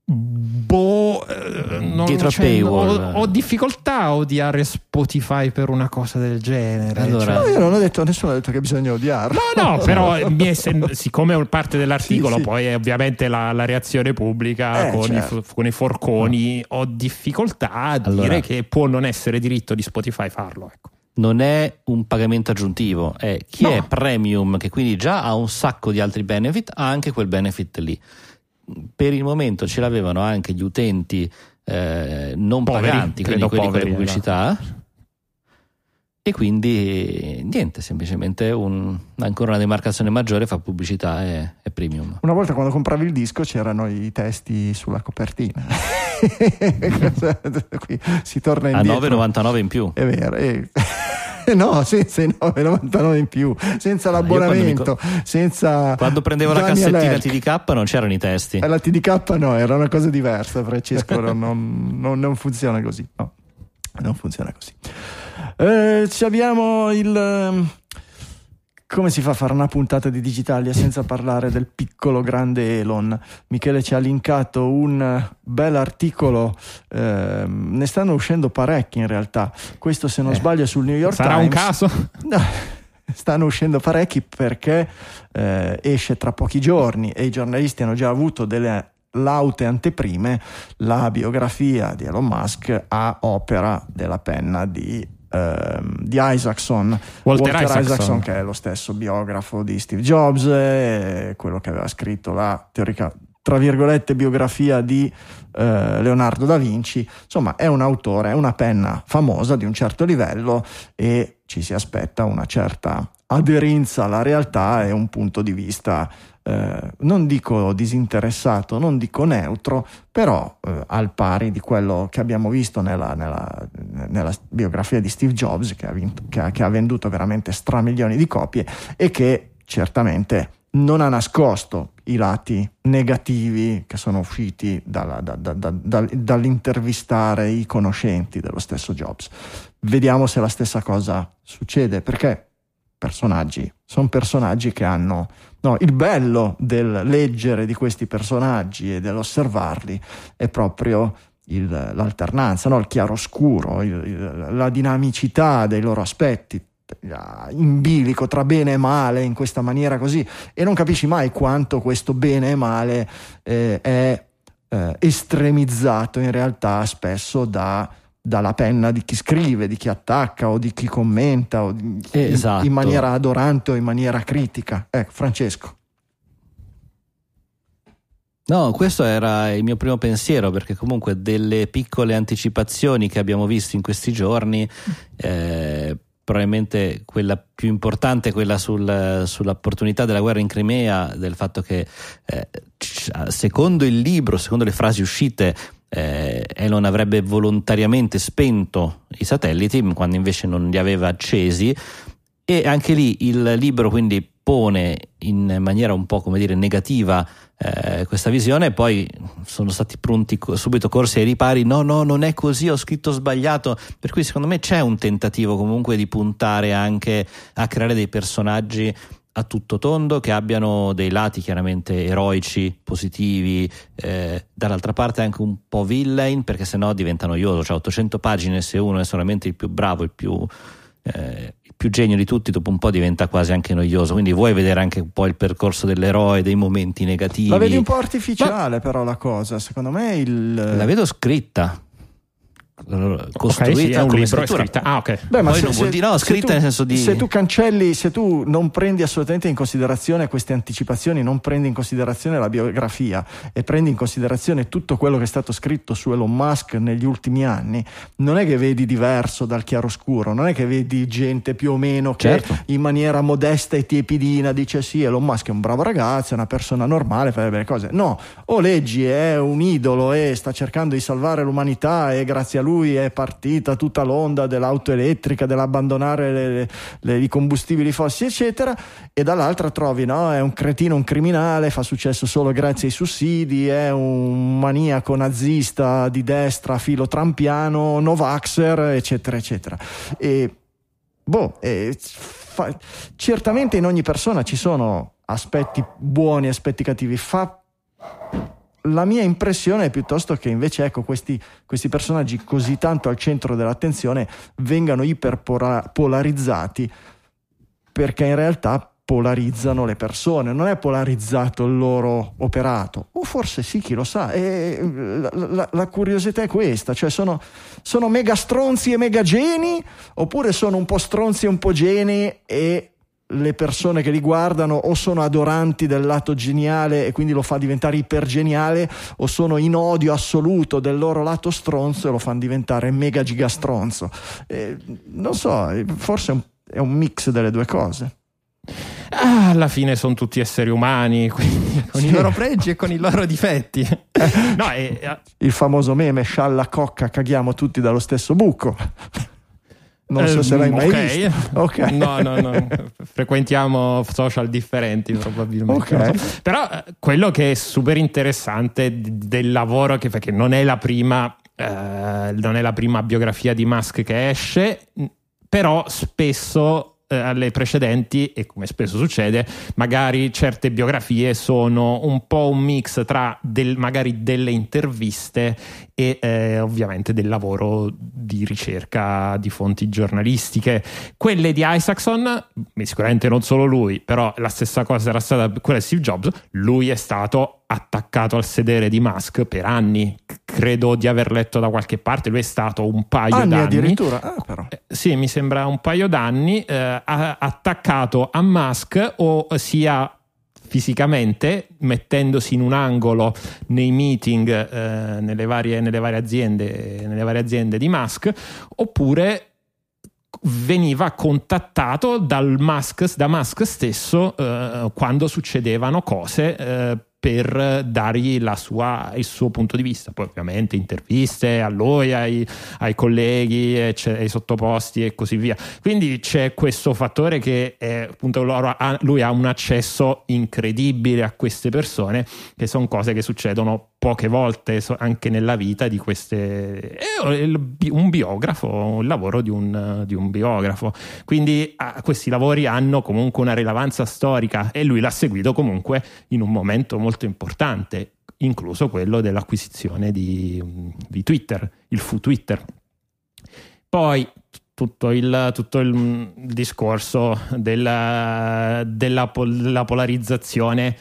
Boh, eh, non dietro cioè, paywall. Ho, ho difficoltà a odiare Spotify per una cosa del genere. Allora, cioè, io non ho detto, nessuno ha detto che bisogna odiarlo. No, no, però mi è sen- siccome parte dell'articolo sì, sì. poi è ovviamente la, la reazione pubblica eh, con, certo. i, con i forconi, no. Ho difficoltà a allora. dire che può non essere diritto di Spotify farlo, ecco. Non è un pagamento aggiuntivo, è chi no. è premium, che quindi già ha un sacco di altri benefit, ha anche quel benefit lì. Per il momento ce l'avevano anche gli utenti eh, non poveri, paganti, quindi quelli poveri, con le pubblicità, no. E quindi niente, semplicemente un, ancora una demarcazione maggiore, fa pubblicità e, e premium. Una volta quando compravi il disco c'erano i testi sulla copertina. Qui si torna indietro a nove virgola novantanove in più, è vero, è... No, senza i nove virgola novantanove in più, senza l'abbonamento, quando, mi... senza quando prendevo Daniel la cassettina T D K non c'erano i testi. La T D K no, era una cosa diversa, Francesco. non, non, non funziona così, no, non funziona così. Eh, ci abbiamo il Come si fa a fare una puntata di Digitalia senza parlare del piccolo grande Elon? Michele ci ha linkato un bel articolo, eh, ne stanno uscendo parecchi in realtà, questo se non eh, sbaglio è sul New York sarà Times. Sarà un caso? No. Stanno uscendo parecchi perché eh, esce tra pochi giorni e i giornalisti hanno già avuto delle laute anteprime, la biografia di Elon Musk a opera della penna di, eh, di Isaacson, Walter, Walter Isaacson. Isaacson, che è lo stesso biografo di Steve Jobs, e quello che aveva scritto la teorica, tra virgolette, biografia di eh, Leonardo da Vinci. Insomma, è un autore, è una penna famosa di un certo livello e ci si aspetta una certa aderenza alla realtà e un punto di vista eh, non dico disinteressato, non dico neutro, però eh, al pari di quello che abbiamo visto nella, nella, nella biografia di Steve Jobs, che ha, vinto, che, ha, che ha venduto veramente stramilioni di copie e che certamente non ha nascosto i lati negativi che sono usciti dalla, da, da, da, da, dall'intervistare i conoscenti dello stesso Jobs. Vediamo se la stessa cosa succede, perché personaggi sono personaggi che hanno no, il bello del leggere di questi personaggi e dell'osservarli è proprio il, l'alternanza, no? Il chiaroscuro, il, il, la dinamicità dei loro aspetti in bilico tra bene e male in questa maniera così, e non capisci mai quanto questo bene e male eh, è eh, estremizzato in realtà spesso da, dalla penna di chi scrive, di chi attacca o di chi commenta o di, esatto. in, in maniera adorante o in maniera critica. Ecco, Francesco. No, questo era il mio primo pensiero, perché comunque delle piccole anticipazioni che abbiamo visto in questi giorni, eh, probabilmente quella più importante, quella sul, sull'opportunità della guerra in Crimea, del fatto che eh, secondo il libro, secondo le frasi uscite, eh, Elon avrebbe volontariamente spento i satelliti quando invece non li aveva accesi, e anche lì il libro quindi pone in maniera un po', come dire, negativa eh, questa visione, e poi sono stati pronti subito corsi ai ripari, no no non è così, ho scritto sbagliato, per cui secondo me c'è un tentativo comunque di puntare anche a creare dei personaggi a tutto tondo che abbiano dei lati chiaramente eroici, positivi, eh, dall'altra parte anche un po' villain, perché sennò diventa noioso, cioè ottocento pagine, se uno è solamente il più bravo, il più eh, più genio di tutti, dopo un po' diventa quasi anche noioso, quindi vuoi vedere anche un po' il percorso dell'eroe, dei momenti negativi. La vedi un po' artificiale. Ma però la cosa, secondo me, il... la vedo scritta, costruita, okay, sì, è un come libro scritta. Ah, okay. Beh, ma poi se, non vuol dire no, scritta tu, nel senso di, se tu cancelli, se tu non prendi assolutamente in considerazione queste anticipazioni, non prendi in considerazione la biografia e prendi in considerazione tutto quello che è stato scritto su Elon Musk negli ultimi anni, non è che vedi diverso dal chiaroscuro, non è che vedi gente più o meno che certo. in maniera modesta e tiepidina dice sì, Elon Musk è un bravo ragazzo, è una persona normale, fa le belle cose. No, o leggi è un idolo e sta cercando di salvare l'umanità e grazie a lui è partita tutta l'onda dell'auto elettrica, dell'abbandonare le, le, i combustibili fossili eccetera, e dall'altra trovi no, è un cretino, un criminale, fa successo solo grazie ai sussidi, è un maniaco nazista di destra, filo trampiano, novaxer eccetera eccetera, e boh e fa, certamente in ogni persona ci sono aspetti buoni, aspetti cattivi. Fa La mia impressione è piuttosto che invece ecco questi, questi personaggi così tanto al centro dell'attenzione vengano iperpolarizzati, perché in realtà polarizzano le persone, non è polarizzato il loro operato, o forse sì, chi lo sa. E la, la, la curiosità è questa, cioè sono, sono mega stronzi e mega geni, oppure sono un po' stronzi e un po' geni e... le persone che li guardano o sono adoranti del lato geniale e quindi lo fa diventare ipergeniale, o sono in odio assoluto del loro lato stronzo e lo fanno diventare mega giga stronzo. Eh, non so, forse è un, è un mix delle due cose. Ah, alla fine sono tutti esseri umani, quindi con sì. i loro pregi e con i loro difetti. No, è... il famoso meme scialla cocca, caghiamo tutti dallo stesso buco. Non so se l'hai mai okay. visto. Okay. No, no, no. Frequentiamo social differenti probabilmente. Okay. So. Però quello che è super interessante del lavoro che fa, che non è la prima, eh, non è la prima biografia di Musk che esce, però spesso eh, alle precedenti, e come spesso succede magari certe biografie sono un po' un mix tra del, magari delle interviste e eh, ovviamente del lavoro di ricerca di fonti giornalistiche. Quelle di Isaacson, sicuramente non solo lui, però la stessa cosa era stata quella di Steve Jobs. Lui è stato attaccato al sedere di Musk per anni, credo di aver letto da qualche parte, lui è stato un paio anni d'anni addirittura, ah, però. Eh, sì, mi sembra un paio d'anni eh, attaccato a Musk, o sia fisicamente mettendosi in un angolo nei meeting eh, nelle varie, nelle varie aziende nelle varie aziende di Musk, oppure veniva contattato dal Musk, da Musk stesso eh, quando succedevano cose eh, per dargli la sua, il suo punto di vista. Poi ovviamente interviste a lui, ai, ai colleghi, ai sottoposti e così via. Quindi c'è questo fattore che è, appunto, loro ha, lui ha un accesso incredibile a queste persone, che sono cose che succedono poche volte anche nella vita di queste. È un biografo, il lavoro di un, di un biografo. Quindi questi lavori hanno comunque una rilevanza storica e lui l'ha seguito comunque in un momento molto importante, incluso quello dell'acquisizione di, di Twitter, il fu Twitter. Poi tutto il, tutto il discorso della, della, della polarizzazione.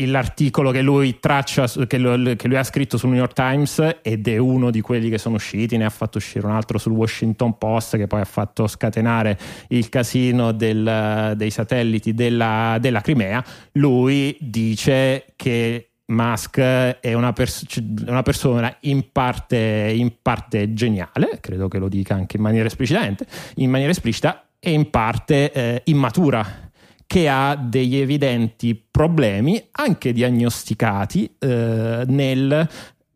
L'articolo che lui traccia, che lui, che lui ha scritto sul New York Times, ed è uno di quelli che sono usciti, ne ha fatto uscire un altro sul Washington Post, che poi ha fatto scatenare il casino del, dei satelliti della, della Crimea. Lui dice che Musk è una, pers- una persona in parte, in parte geniale, credo che lo dica anche in maniera esplicitamente, in maniera esplicita, e in parte eh, immatura, che ha degli evidenti problemi, anche diagnosticati, eh, nel,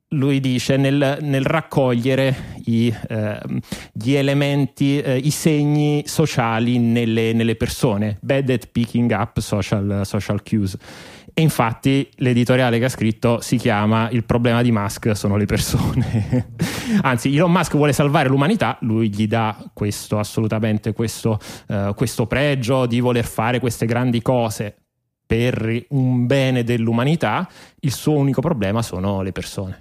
lui dice, nel, nel raccogliere i, eh, gli elementi, eh, i segni sociali nelle, nelle persone. Bad at picking up social, social cues. E infatti l'editoriale che ha scritto si chiama "Il problema di Musk sono le persone". Anzi, Elon Musk vuole salvare l'umanità, lui gli dà questo, assolutamente questo, uh, questo pregio di voler fare queste grandi cose per un bene dell'umanità. Il suo unico problema sono le persone.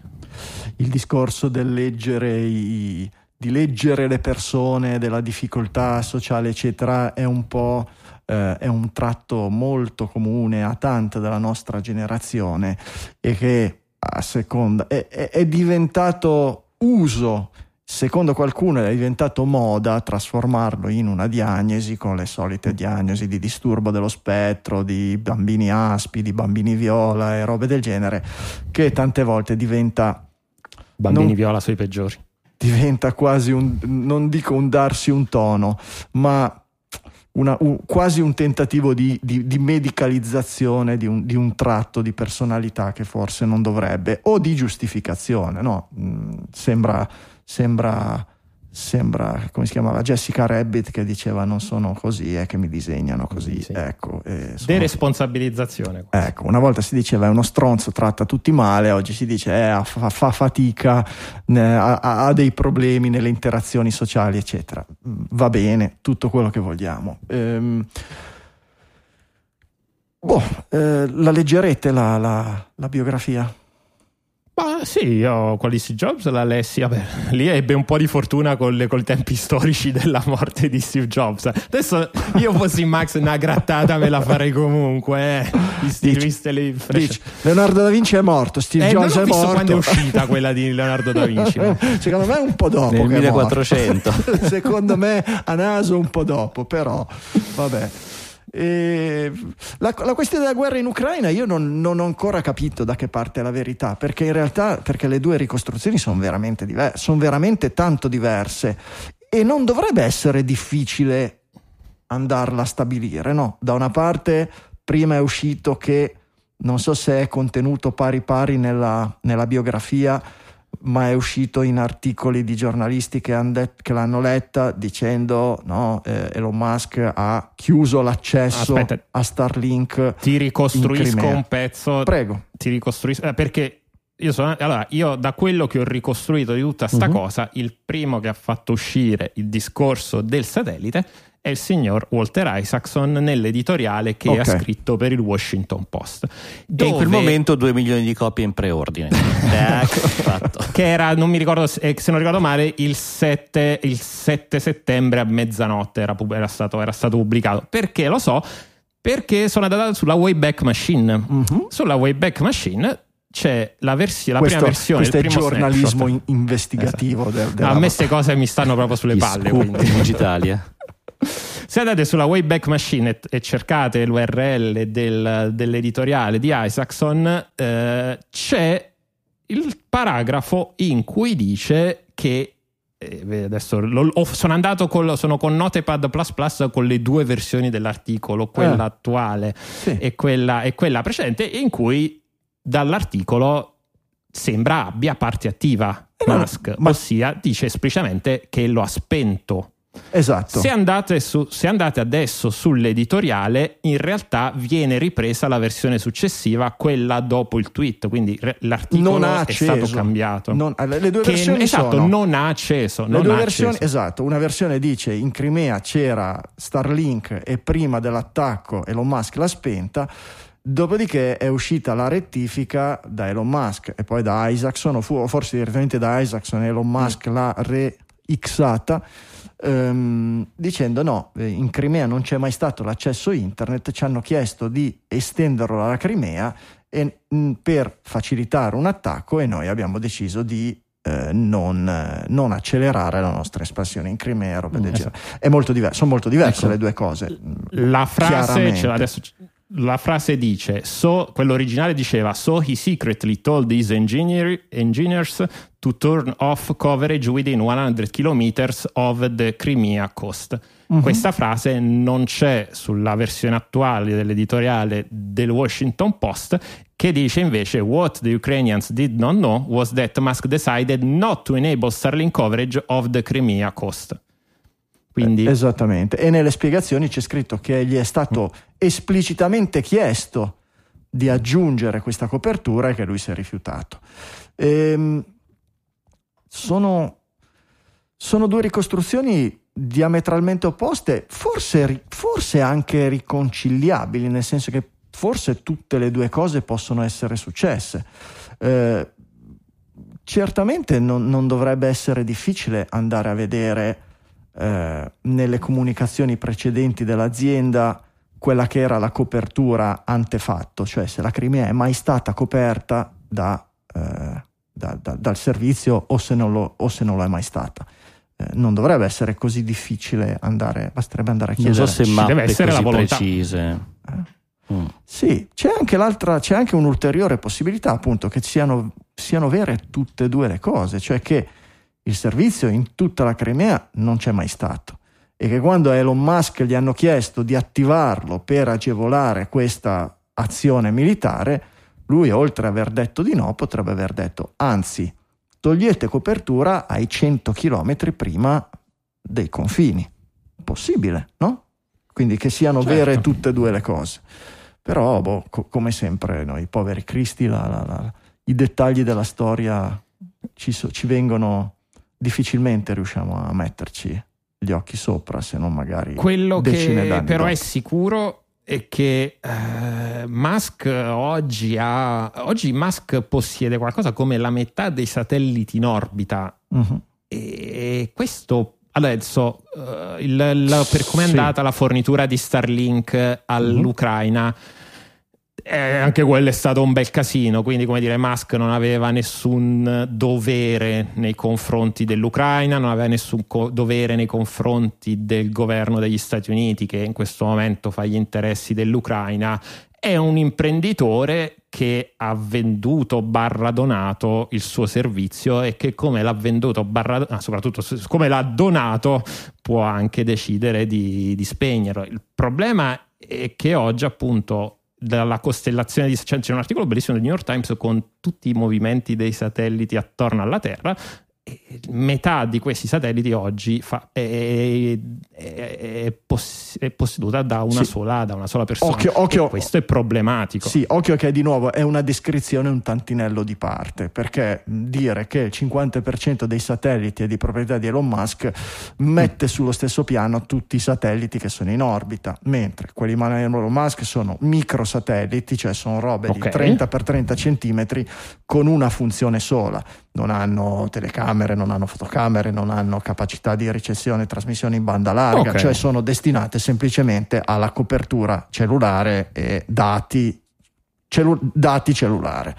Il discorso del leggere i, di leggere le persone, della difficoltà sociale eccetera, è un po' Uh, è un tratto molto comune a tanta della nostra generazione, e che a seconda è, è, è diventato uso, secondo qualcuno è diventato moda trasformarlo in una diagnosi, con le solite diagnosi di disturbo dello spettro, di bambini aspi, di bambini viola e robe del genere, che tante volte diventa bambini non, viola sui peggiori, diventa quasi un, non dico un darsi un tono, ma Una, un, quasi un tentativo di, di, di medicalizzazione di un, di un tratto di personalità che forse non dovrebbe, o di giustificazione, no? Mm, sembra, sembra, sembra, come si chiamava Jessica Rabbit, che diceva "non sono così, è che mi disegnano così". Sì, sì. Ecco, eh, sono... deresponsabilizzazione. Ecco, una volta si diceva "è uno stronzo, tratta tutti male", oggi si dice eh, fa, fa fatica, eh, ha, ha dei problemi nelle interazioni sociali eccetera. Va bene, tutto quello che vogliamo. ehm, boh, eh, la leggerete la, la, la biografia? Ah, sì, io quali Steve Jobs la lessi, vabbè, lì ebbe un po' di fortuna con i tempi storici della morte di Steve Jobs. Adesso io fossi Max, una grattata me la farei comunque, eh. Dici, le... dici, Leonardo da Vinci è morto, Steve eh, Jobs è morto. Quando è uscita quella di Leonardo da Vinci? Secondo me un po' dopo, nel millequattrocento. Secondo me a naso un po' dopo, però vabbè. E la, la questione della guerra in Ucraina io non, non ho ancora capito da che parte è la verità, perché in realtà perché le due ricostruzioni sono veramente diverse, sono veramente tanto diverse, e non dovrebbe essere difficile andarla a stabilire, no? Da una parte prima è uscito, che non so se è contenuto pari pari nella, nella biografia, ma è uscito in articoli di giornalisti che, han detto, che l'hanno letta, dicendo no, eh, Elon Musk ha chiuso l'accesso. Aspetta, a Starlink. Ti ricostruisco un pezzo. Prego. Ti ricostruisco, perché io sono, allora, io da quello che ho ricostruito di tutta sta uh-huh. cosa, il primo che ha fatto uscire il discorso del satellite è il signor Walter Isaacson nell'editoriale che okay. ha scritto per il Washington Post. Dove... E in quel momento due milioni di copie in preordine. Ecco, fatto. Che era, non mi ricordo, se non ricordo male, il sette, il sette settembre a mezzanotte era, era, stato, era stato pubblicato. Perché lo so? Perché sono andata sulla Wayback Machine. Mm-hmm. Sulla Wayback Machine c'è la, versi- la questo, prima versione. Questo il primo è giornalismo in- investigativo. Esatto. del, del no, a me queste cose mi stanno proprio sulle palle. Quindi Digitalia. Se andate sulla Wayback Machine e, e cercate l'U R L del, dell'editoriale di Isaacson, eh, c'è il paragrafo in cui dice che eh, adesso lo, oh, sono andato col, sono con Notepad plus plus con le due versioni dell'articolo, quella eh. attuale sì. e, quella, e quella precedente, in cui dall'articolo sembra abbia parte attiva eh Musk, no, ma... ossia dice esplicitamente che lo ha spento. Esatto. Se andate, su, se andate adesso sull'editoriale, in realtà viene ripresa la versione successiva, quella dopo il tweet, quindi l'articolo non ha è stato cambiato. Non, le due che, versioni esatto, sono, non ha acceso. Non le due ha versioni, acceso. Esatto, una versione dice in Crimea c'era Starlink e prima dell'attacco Elon Musk l'ha spenta. Dopodiché è uscita la rettifica da Elon Musk e poi da Isaacson, o, fu, o forse direttamente da Isaacson, Elon Musk mm. l'ha re-xata ehm, dicendo no, in Crimea non c'è mai stato l'accesso internet, ci hanno chiesto di estenderlo alla Crimea e, mh, per facilitare un attacco, e noi abbiamo deciso di Eh, non, eh, non accelerare la nostra espansione in Crimea, roba mm, del esatto. genere. È molto diverso, sono molto diverse ecco. le due cose. La frase, cioè adesso, la frase dice: so, quello originale diceva: so he secretly told his engineer, engineers to turn off coverage within one hundred kilometers of the Crimea coast. Mm-hmm. Questa frase non c'è sulla versione attuale dell'editoriale del Washington Post, che dice invece: what the Ukrainians did not know was that Musk decided not to enable Starlink coverage of the Crimea coast. Quindi... eh, esattamente, e nelle spiegazioni c'è scritto che gli è stato esplicitamente chiesto di aggiungere questa copertura e che lui si è rifiutato. Ehm, sono, sono due ricostruzioni diametralmente opposte, forse, forse anche riconciliabili, nel senso che forse tutte le due cose possono essere successe. Eh, certamente non, non dovrebbe essere difficile andare a vedere eh, nelle comunicazioni precedenti dell'azienda quella che era la copertura antefatto, cioè se la Crimea è mai stata coperta da, eh, da, da, dal servizio o se non lo, o se non lo è mai stata. Non dovrebbe essere così difficile andare, basterebbe andare a chiedere. Non so se mappe deve essere così la volontà. Precise. Eh? Mm. Sì, c'è anche l'altra, c'è anche un'ulteriore possibilità, appunto, che siano, siano vere tutte e due le cose, cioè che il servizio in tutta la Crimea non c'è mai stato e che quando Elon Musk gli hanno chiesto di attivarlo per agevolare questa azione militare, lui oltre ad aver detto di no, potrebbe aver detto anzi, togliete copertura ai cento chilometri prima dei confini. Possibile, no? Quindi che siano certo. vere tutte e due le cose. Però, boh, co- come sempre, noi poveri cristi, la, la, la, i dettagli della storia ci, so- ci vengono, difficilmente riusciamo a metterci gli occhi sopra, se non magari quello decine d'anni. Quello che però dopo. È sicuro... è che eh, Musk oggi ha oggi Musk possiede qualcosa come la metà dei satelliti in orbita uh-huh. e, e questo adesso uh, il, la, per come è sì. andata la fornitura di Starlink all'Ucraina uh-huh. eh, anche quello è stato un bel casino, quindi come dire Musk non aveva nessun dovere nei confronti dell'Ucraina, non aveva nessun co- dovere nei confronti del governo degli Stati Uniti che in questo momento fa gli interessi dell'Ucraina. È un imprenditore che ha venduto barra donato il suo servizio e che come l'ha venduto barra ah, soprattutto come l'ha donato può anche decidere di, di spegnerlo. Il problema è che oggi appunto dalla costellazione di cioè, c'è un articolo bellissimo del New York Times con tutti i movimenti dei satelliti attorno alla Terra e, metà di questi satelliti oggi fa, è, è, è, poss- è posseduta da una, sì. sola, da una sola persona. Occhio, occhio, questo è problematico. Sì, occhio che di nuovo è una descrizione un tantinello di parte, perché dire che il cinquanta per cento dei satelliti è di proprietà di Elon Musk mette mm. sullo stesso piano tutti i satelliti che sono in orbita, mentre quelli di Elon Musk sono microsatelliti, cioè sono robe okay. di trenta per trenta centimetri con una funzione sola. Non hanno telecamere, non hanno fotocamere, non hanno capacità di ricezione e trasmissione in banda larga, okay. cioè sono destinate semplicemente alla copertura cellulare e dati, cellu- dati cellulare.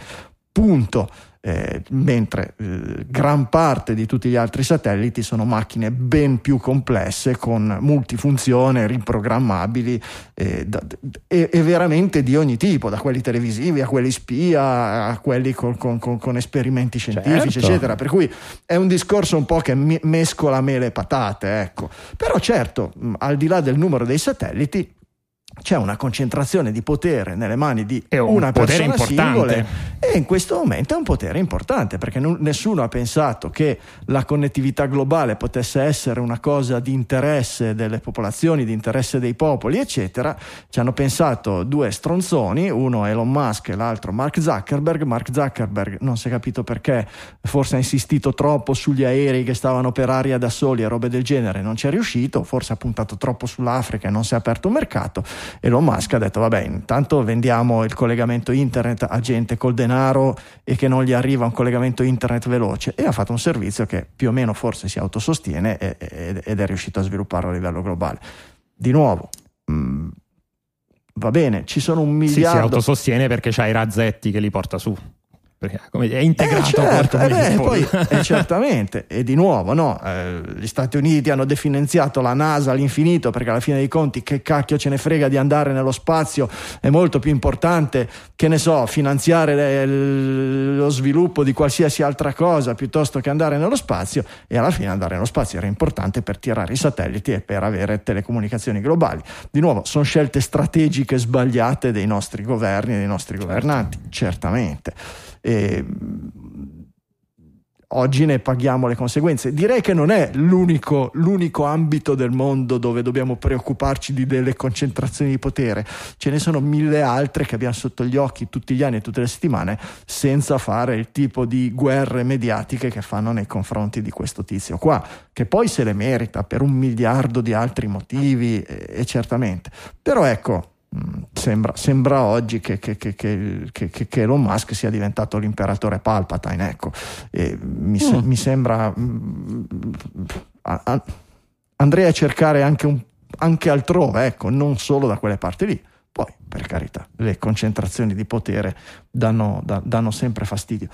Punto. Eh, mentre eh, gran parte di tutti gli altri satelliti sono macchine ben più complesse, con multifunzione, riprogrammabili eh, da, e, e veramente di ogni tipo, da quelli televisivi a quelli spia a quelli con, con, con, con esperimenti scientifici, certo. eccetera, per cui è un discorso un po' che mi, mescola mele e patate, ecco. Però certo, mh, al di là del numero dei satelliti c'è una concentrazione di potere nelle mani di un una persona singole, e in questo momento è un potere importante, perché non, nessuno ha pensato che la connettività globale potesse essere una cosa di interesse delle popolazioni, di interesse dei popoli, eccetera. Ci hanno pensato due stronzoni, uno Elon Musk e l'altro Mark Zuckerberg. Mark Zuckerberg non si è capito perché, forse ha insistito troppo sugli aerei che stavano per aria da soli e robe del genere, non ci è riuscito, forse ha puntato troppo sull'Africa e non si è aperto un mercato. Elon Musk ha detto vabbè, intanto vendiamo il collegamento internet a gente col denaro e che non gli arriva un collegamento internet veloce, e ha fatto un servizio che più o meno forse si autosostiene ed è riuscito a svilupparlo a livello globale. Di nuovo mh, va bene, ci sono un miliardo, sì, si autosostiene perché c'ha i razzetti che li porta su, perché come è integrato, eh, certo, eh beh, poi, eh, certamente. E di nuovo no, eh, gli Stati Uniti hanno definanziato la NASA all'infinito, perché alla fine dei conti che cacchio ce ne frega di andare nello spazio, è molto più importante, che ne so, finanziare le, lo sviluppo di qualsiasi altra cosa piuttosto che andare nello spazio. E alla fine andare nello spazio era importante per tirare i satelliti e per avere telecomunicazioni globali. Di nuovo sono scelte strategiche sbagliate dei nostri governi e dei nostri governanti, certamente. E oggi ne paghiamo le conseguenze. Direi che non è l'unico, l'unico ambito del mondo dove dobbiamo preoccuparci di delle concentrazioni di potere, ce ne sono mille altre che abbiamo sotto gli occhi tutti gli anni e tutte le settimane, senza fare il tipo di guerre mediatiche che fanno nei confronti di questo tizio qua, che poi se le merita per un miliardo di altri motivi, e, e certamente. Però ecco, Sembra, sembra oggi che, che, che, che, che, che Elon Musk sia diventato l'imperatore Palpatine, ecco. E mi, se, mm. mi sembra mm, a, a, andrei a cercare anche, un, anche altrove, ecco, non solo da quelle parti lì. Poi, per carità, le concentrazioni di potere danno, da, danno sempre fastidio.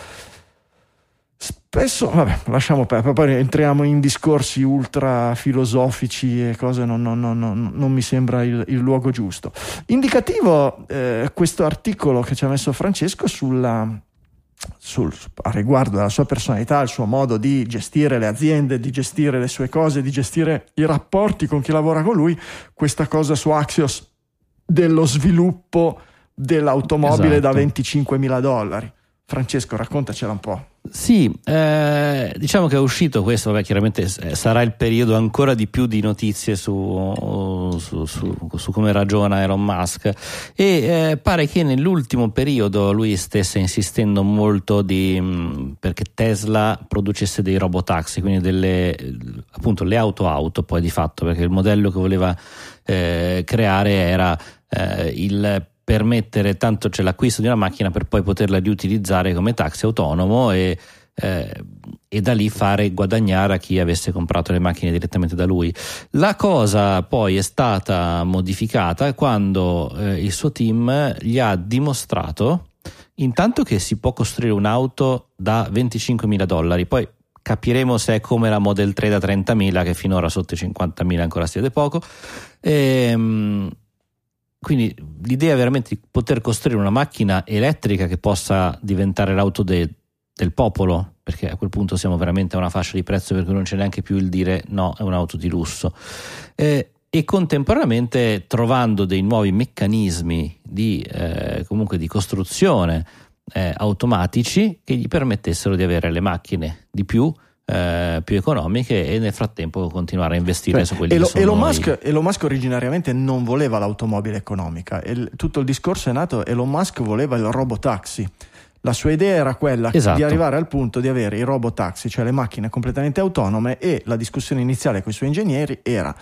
Spesso, vabbè, lasciamo perdere, poi entriamo in discorsi ultra filosofici e cose, non, non, non, non, non mi sembra il, il luogo giusto. Indicativo eh, questo articolo che ci ha messo Francesco sulla, sul, a riguardo alla sua personalità, al suo modo di gestire le aziende, di gestire le sue cose, di gestire i rapporti con chi lavora con lui, questa cosa su Axios dello sviluppo dell'automobile, esatto. da venticinquemila dollari. Francesco, raccontacela un po'. Sì, eh, diciamo che è uscito questo, vabbè, chiaramente sarà il periodo ancora di più di notizie su, su, su, su come ragiona Elon Musk, e eh, pare che nell'ultimo periodo lui stesse insistendo molto di mh, perché Tesla producesse dei robotaxi, quindi delle, appunto, le auto-auto poi di fatto, perché il modello che voleva eh, creare era eh, il permettere tanto c'è l'acquisto di una macchina per poi poterla riutilizzare come taxi autonomo, e, eh, e da lì fare guadagnare a chi avesse comprato le macchine direttamente da lui. La cosa poi è stata modificata quando eh, il suo team gli ha dimostrato intanto che si può costruire un'auto da venticinquemila dollari, poi capiremo se è come la Model tre da trentamila, che finora sotto i cinquantamila ancora si vede poco. ehm Quindi l'idea è veramente di poter costruire una macchina elettrica che possa diventare l'auto de, del popolo, perché a quel punto siamo veramente a una fascia di prezzo per cui non c'è neanche più il dire no, è un'auto di lusso. Eh, e contemporaneamente trovando dei nuovi meccanismi di, eh, comunque di costruzione eh, automatici che gli permettessero di avere le macchine di più, eh, più economiche, e nel frattempo continuare a investire, beh, su quelli Elo, che sono Elon Musk, i... Elon Musk originariamente non voleva l'automobile economica, e tutto il discorso è nato, Elon Musk voleva il robotaxi. La sua idea era quella, esatto, di arrivare al punto di avere i robotaxi, cioè le macchine completamente autonome, e la discussione iniziale con i suoi ingegneri era: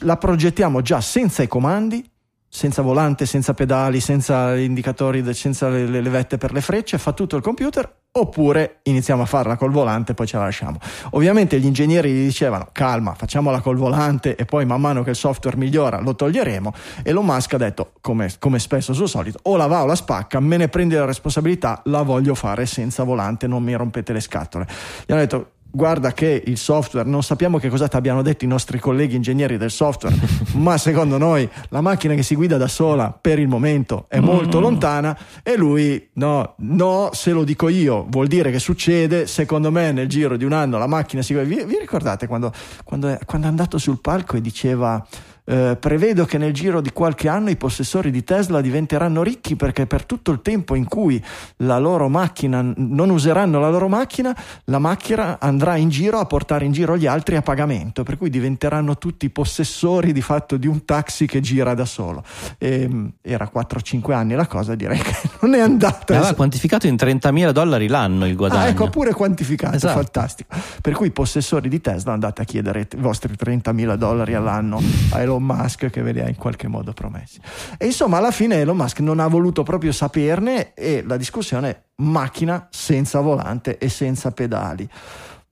la progettiamo già senza i comandi, senza volante, senza pedali, senza indicatori, senza le, le levette per le frecce, fa tutto il computer, oppure iniziamo a farla col volante e poi ce la lasciamo. Ovviamente gli ingegneri gli dicevano: calma, facciamola col volante e poi man mano che il software migliora lo toglieremo. E Elon Musk ha detto, come, come spesso sul solito, o la va o la spacca, me ne prendi la responsabilità, la voglio fare senza volante, non mi rompete le scatole. Gli hanno detto: guarda che il software, non sappiamo che cosa ti abbiano detto i nostri colleghi ingegneri del software, ma secondo noi la macchina che si guida da sola per il momento è no, molto no, lontana no. E lui no, no, se lo dico io vuol dire che succede, secondo me nel giro di un anno la macchina si guida. Vi, vi ricordate quando, quando, è, quando è andato sul palco e diceva: Uh, prevedo che nel giro di qualche anno i possessori di Tesla diventeranno ricchi, perché per tutto il tempo in cui la loro macchina non useranno la loro macchina, la macchina andrà in giro a portare in giro gli altri a pagamento, per cui diventeranno tutti possessori di fatto di un taxi che gira da solo. E, era quattro o cinque anni la cosa, direi che non è andata. Aveva quantificato in trentamila dollari l'anno il guadagno. Ah, ecco, pure quantificato, esatto, fantastico. Per cui possessori di Tesla, andate a chiedere i vostri trentamila dollari all'anno a Elon Musk, che ve li ha in qualche modo promessi. E insomma, alla fine Elon Musk non ha voluto proprio saperne, e la discussione è macchina senza volante e senza pedali.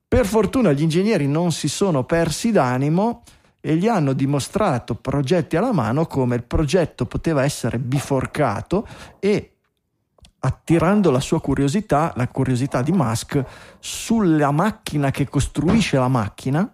Per fortuna gli ingegneri non si sono persi d'animo e gli hanno dimostrato progetti alla mano come il progetto poteva essere biforcato, e attirando la sua curiosità, la curiosità di Musk, sulla macchina che costruisce la macchina,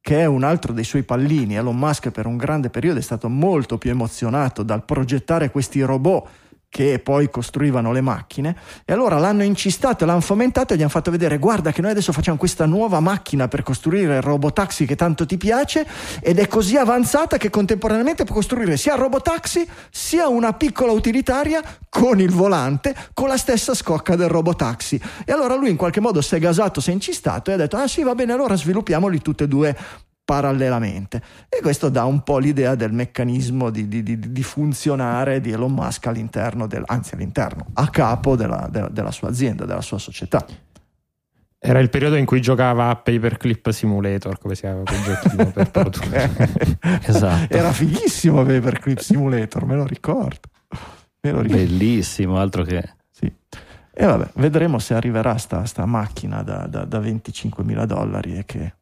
che è un altro dei suoi pallini. Elon Musk per un grande periodo è stato molto più emozionato dal progettare questi robot che poi costruivano le macchine, e allora l'hanno incistato, l'hanno fomentato e gli hanno fatto vedere: guarda che noi adesso facciamo questa nuova macchina per costruire il robotaxi che tanto ti piace, ed è così avanzata che contemporaneamente può costruire sia il robotaxi sia una piccola utilitaria con il volante, con la stessa scocca del robotaxi. E allora lui in qualche modo si è gasato, si è incistato e ha detto: ah sì, va bene, allora sviluppiamoli tutte e due parallelamente. E questo dà un po' l'idea del meccanismo di, di, di, di funzionare di Elon Musk all'interno del, anzi all'interno, a capo della, della, della sua azienda, della sua società. Era il periodo in cui giocava a Paperclip Simulator, come si chiama quel giochino per produrre. Esatto. Era fighissimo Paperclip Simulator, me lo ricordo. Me lo ricordo. Bellissimo, altro che... Sì. E vabbè, vedremo se arriverà sta, sta macchina da, da, da venticinquemila dollari e che...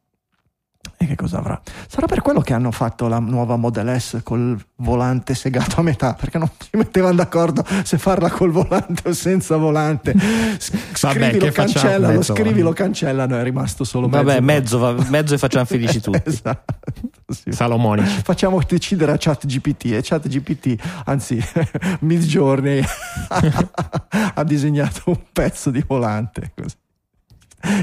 E che cosa avrà? Sarà per quello che hanno fatto la nuova Model S col volante segato a metà, perché non si mettevano d'accordo se farla col volante o senza volante. Scrivilo, cancellano, scrivilo, cancellano, è rimasto solo mezzo. Vabbè, mezzo, va, mezzo e facciamo felici tutti. Esatto, sì. Salomonici. Facciamo decidere a ChatGPT, e ChatGPT, anzi Midjourney, ha disegnato un pezzo di volante così.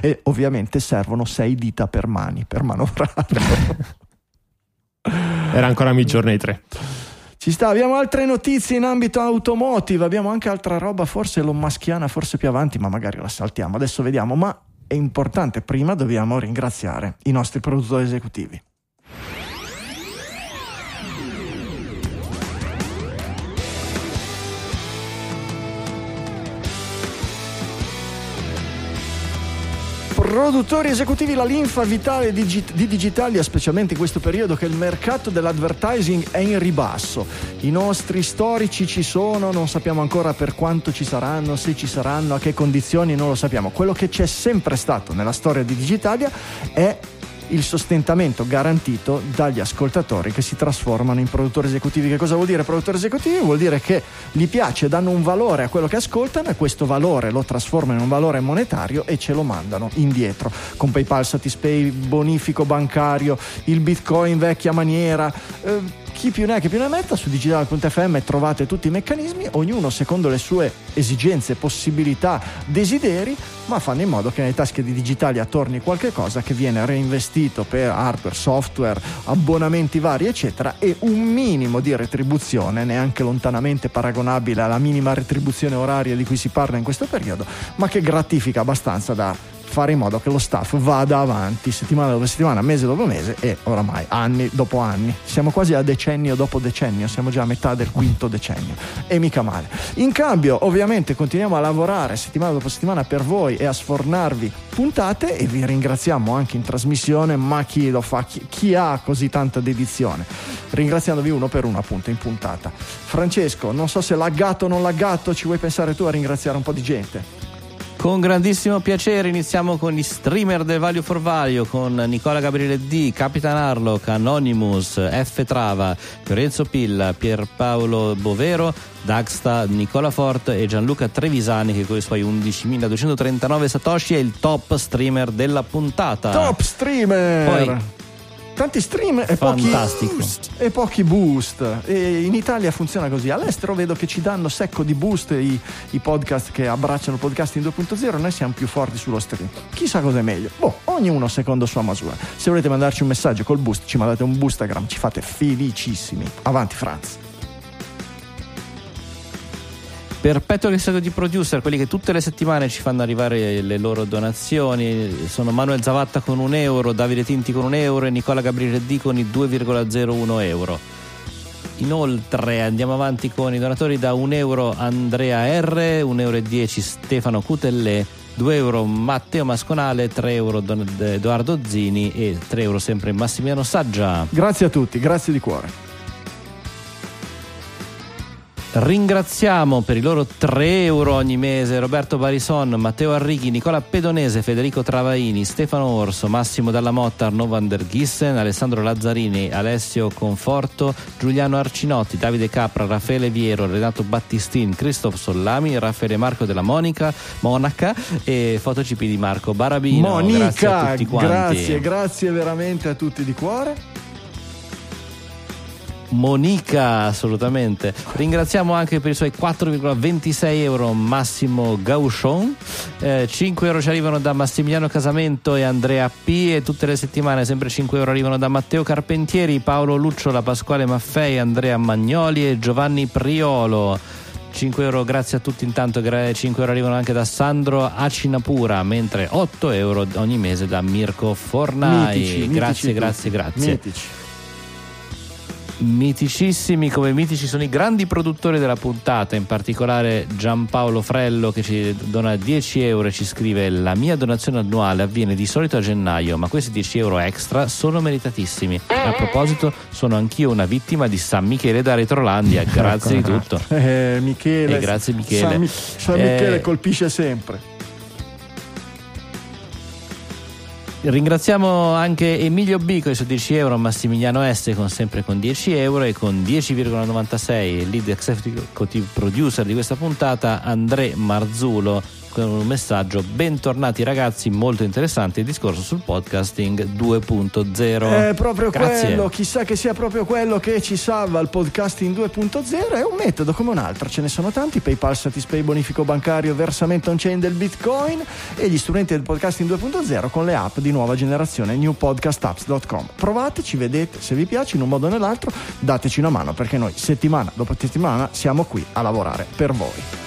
E ovviamente servono sei dita per mani per manovrare. Era ancora Midjourney tre. Ci sta, abbiamo altre notizie in ambito automotive, abbiamo anche altra roba, forse Elon Muschiana, forse più avanti, ma magari la saltiamo, adesso vediamo. Ma è importante, prima dobbiamo ringraziare i nostri produttori esecutivi. Produttori esecutivi, la linfa vitale di, G- di Digitalia, specialmente in questo periodo che il mercato dell'advertising è in ribasso. I nostri storici ci sono, non sappiamo ancora per quanto ci saranno, se ci saranno, a che condizioni, non lo sappiamo. Quello che c'è sempre stato nella storia di Digitalia è il sostentamento garantito dagli ascoltatori che si trasformano in produttori esecutivi. Che cosa vuol dire produttori esecutivi? Vuol dire che gli piace, danno un valore a quello che ascoltano, e questo valore lo trasformano in un valore monetario e ce lo mandano indietro con PayPal, Satispay, bonifico bancario, il Bitcoin vecchia maniera, eh, chi più ne ha che più ne metta. Su digitale punto effe emme trovate tutti i meccanismi, ognuno secondo le sue esigenze, possibilità, desideri, ma fanno in modo che nelle tasche di Digitalia torni qualche cosa che viene reinvestito per hardware, software, abbonamenti vari eccetera, e un minimo di retribuzione neanche lontanamente paragonabile alla minima retribuzione oraria di cui si parla in questo periodo, ma che gratifica abbastanza da fare in modo che lo staff vada avanti settimana dopo settimana, mese dopo mese e oramai anni dopo anni. Siamo quasi a decennio dopo decennio, siamo già a metà del quinto decennio e mica male. In cambio ovviamente continuiamo a lavorare settimana dopo settimana per voi e a sfornarvi puntate, e vi ringraziamo anche in trasmissione, ma chi lo fa, chi, chi ha così tanta dedizione, ringraziandovi uno per uno appunto in puntata. Francesco, non so se laggato o non laggato, ci vuoi pensare tu a ringraziare un po' di gente? Con grandissimo piacere iniziamo con gli streamer del Value for Value, con Nicola Gabriele D, Capitan Harlock, Anonymous, F Trava, Lorenzo Pilla, Pierpaolo Bovero, Dagsta, Nicola Fort e Gianluca Trevisani, che con i suoi undicimiladuecentotrentanove satoshi è il top streamer della puntata. Top streamer! Poi tanti stream e pochi boost, e pochi boost. E in Italia funziona così, all'estero vedo che ci danno secco di boost i, i podcast che abbracciano Podcasting due punto zero. Noi siamo più forti sullo stream, chissà cosa è meglio, boh, ognuno secondo sua misura. Se volete mandarci un messaggio col boost, ci mandate un boostagram, ci fate felicissimi. Avanti Franz. Perpetuo ringraziamento di producer, quelli che tutte le settimane ci fanno arrivare le loro donazioni, sono Manuel Zavatta con un euro, Davide Tinti con un euro e Nicola Gabriele D con i due virgola zero uno euro. Inoltre andiamo avanti con i donatori da un euro Andrea R, un euro e dieci Stefano Cutellè, due euro Matteo Masconale, tre euro Edoardo Zini e tre euro sempre Massimiliano Saggia. Grazie a tutti, grazie di cuore. Ringraziamo per i loro tre euro ogni mese Roberto Barison, Matteo Arrighi, Nicola Pedonese, Federico Travaini, Stefano Orso, Massimo Dalla Motta, Arno van der Gissen, Alessandro Lazzarini, Alessio Conforto, Giuliano Arcinotti, Davide Capra, Raffaele Viero, Renato Battistin, Christoph Sollami, Raffaele Marco della Monica, Monaca e FotoCP di Marco Barabino. Monica, grazie a tutti quanti. Grazie, grazie veramente a tutti di cuore. Monica, assolutamente. Ringraziamo anche per i suoi quattro virgola ventisei euro Massimo Gauchon, eh, cinque euro ci arrivano da Massimiliano Casamento e Andrea P e tutte le settimane sempre cinque euro arrivano da Matteo Carpentieri, Paolo Lucciola, Pasquale Maffei, Andrea Magnoli e Giovanni Priolo. Cinque euro grazie a tutti intanto. Cinque euro arrivano anche da Sandro Acinapura, mentre otto euro ogni mese da Mirko Fornai. Mitici, grazie, mitici, grazie, grazie mitici. Miticissimi, come mitici sono i grandi produttori della puntata, in particolare Giampaolo Frello che ci dona dieci euro e ci scrive: la mia donazione annuale avviene di solito a gennaio, ma questi dieci euro extra sono meritatissimi. A proposito, sono anch'io una vittima di San Michele da Retrolandia. Grazie di tutto. eh, Michele, eh, grazie Michele. San, Mi- San Michele eh, colpisce sempre. Ringraziamo anche Emilio B con i suoi dieci euro, Massimiliano S con sempre con dieci euro e con dieci virgola novantasei lead executive producer di questa puntata André Marzulo con un messaggio: bentornati ragazzi, molto interessante il discorso sul podcasting due punto zero. È proprio Grazie. quello, chissà che sia proprio quello che ci salva il podcasting due punto zero. È un metodo come un altro, ce ne sono tanti: PayPal, Satispay, bonifico bancario, versamento on-chain del Bitcoin e gli strumenti del podcasting due punto zero con le app di nuova generazione, new podcast apps punto com. Provateci, vedete se vi piace in un modo o nell'altro, dateci una mano perché noi settimana dopo settimana siamo qui a lavorare per voi.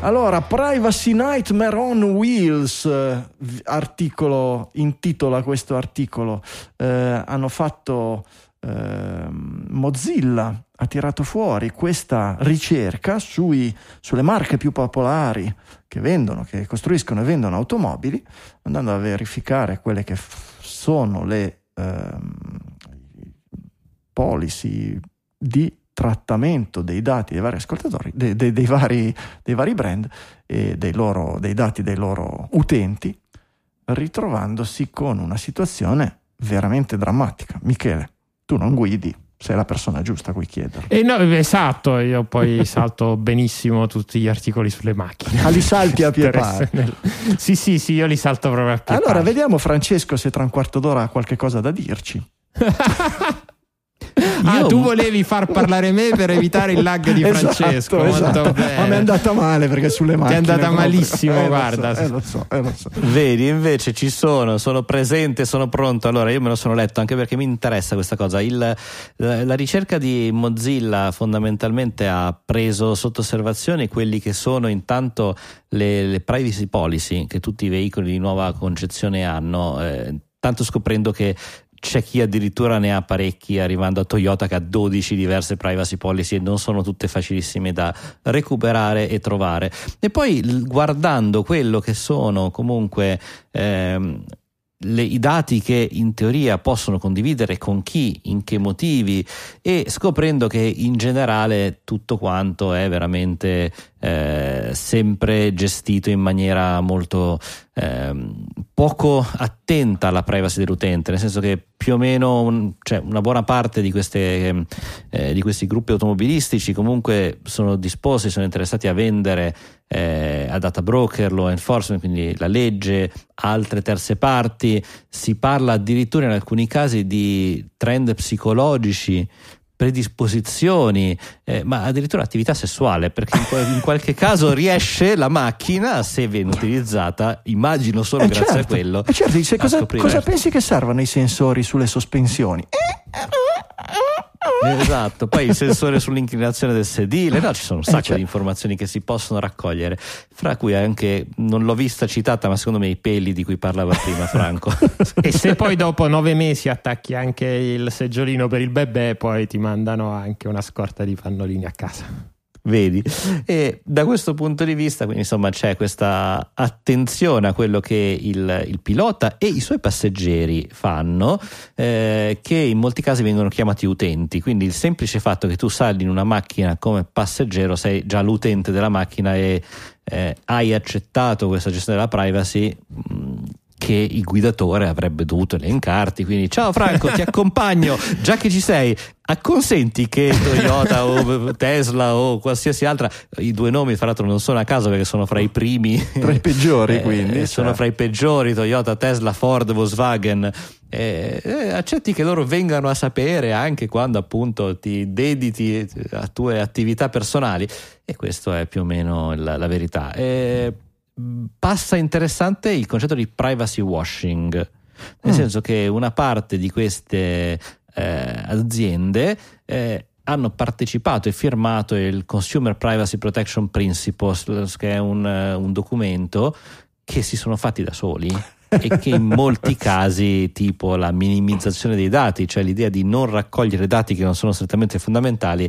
Allora, Privacy Nightmare on Wheels, articolo, intitola questo articolo, eh, hanno fatto Uh, Mozilla ha tirato fuori questa ricerca sui, sulle marche più popolari che vendono, che costruiscono e vendono automobili, andando a verificare quelle che f- sono le uh, policy di trattamento dei dati dei vari ascoltatori, de, de, dei, vari, dei vari brand e dei, loro, dei dati dei loro utenti, ritrovandosi con una situazione veramente drammatica. Michele, tu non guidi, sei la persona giusta a cui chiederlo. Eh no, esatto, io poi salto benissimo tutti gli articoli sulle macchine. Ah, li salti a piè pari? Nel... Sì, sì, sì, io li salto proprio a piè pari. Allora, vediamo Francesco se tra un quarto d'ora ha qualche cosa da dirci. Io ah, tu volevi far parlare me per evitare il lag di esatto, Francesco. Esatto. Ma mi è andata male perché sulle macchine ti è andata malissimo, eh, guarda. So, eh, lo so, eh, lo so. Vedi, invece ci sono, sono presente, sono pronto. Allora, io me lo sono letto anche perché mi interessa questa cosa. Il, la, la ricerca di Mozilla fondamentalmente ha preso sotto osservazione quelli che sono intanto le, le privacy policy che tutti i veicoli di nuova concezione hanno, eh, tanto scoprendo che c'è chi addirittura ne ha parecchi, arrivando a Toyota che ha dodici diverse privacy policy e non sono tutte facilissime da recuperare e trovare. E poi guardando quello che sono comunque ehm, le, i dati che in teoria possono condividere con chi, in che motivi, e scoprendo che in generale tutto quanto è veramente eh, sempre gestito in maniera molto ehm, poco attenta alla privacy dell'utente, nel senso che più o meno un, cioè una buona parte di, queste, eh, di questi gruppi automobilistici comunque sono disposti, sono interessati a vendere eh, a data broker, law enforcement, quindi la legge, altre terze parti. Si parla addirittura in alcuni casi di trend psicologici, predisposizioni, eh, ma addirittura attività sessuale, perché in, qual- in qualche caso riesce la macchina, se viene utilizzata, immagino solo eh grazie certo, a quello. Eh certo, dice, cosa, cosa pensi che servano i sensori sulle sospensioni? Esatto, poi il sensore sull'inclinazione del sedile, no, ci sono un sacco eh, cioè. di informazioni che si possono raccogliere, fra cui anche, non l'ho vista citata, ma secondo me i peli di cui parlava prima Franco. E se poi dopo nove mesi attacchi anche il seggiolino per il bebè, poi ti mandano anche una scorta di pannolini a casa. Vedi, e da questo punto di vista, quindi insomma, c'è questa attenzione a quello che il, il pilota e i suoi passeggeri fanno, eh, che in molti casi vengono chiamati utenti. Quindi il semplice fatto che tu sali in una macchina come passeggero, sei già l'utente della macchina e eh, hai accettato questa gestione della privacy mh, che il guidatore avrebbe dovuto elencarti. Quindi ciao Franco, ti accompagno, già che ci sei acconsenti che Toyota o Tesla o qualsiasi altra, i due nomi fra l'altro non sono a caso perché sono fra i primi, tra i peggiori, eh, quindi sono cioè. fra i peggiori, Toyota, Tesla, Ford, Volkswagen, eh, eh, accetti che loro vengano a sapere anche quando appunto ti dediti a tue attività personali, e questo è più o meno la, la verità. eh, Passa interessante il concetto di privacy washing, nel mm. senso che una parte di queste eh, aziende eh, hanno partecipato e firmato il Consumer Privacy Protection Principles, che è un, un documento che si sono fatti da soli e che in molti casi, tipo la minimizzazione dei dati, cioè l'idea di non raccogliere dati che non sono strettamente fondamentali.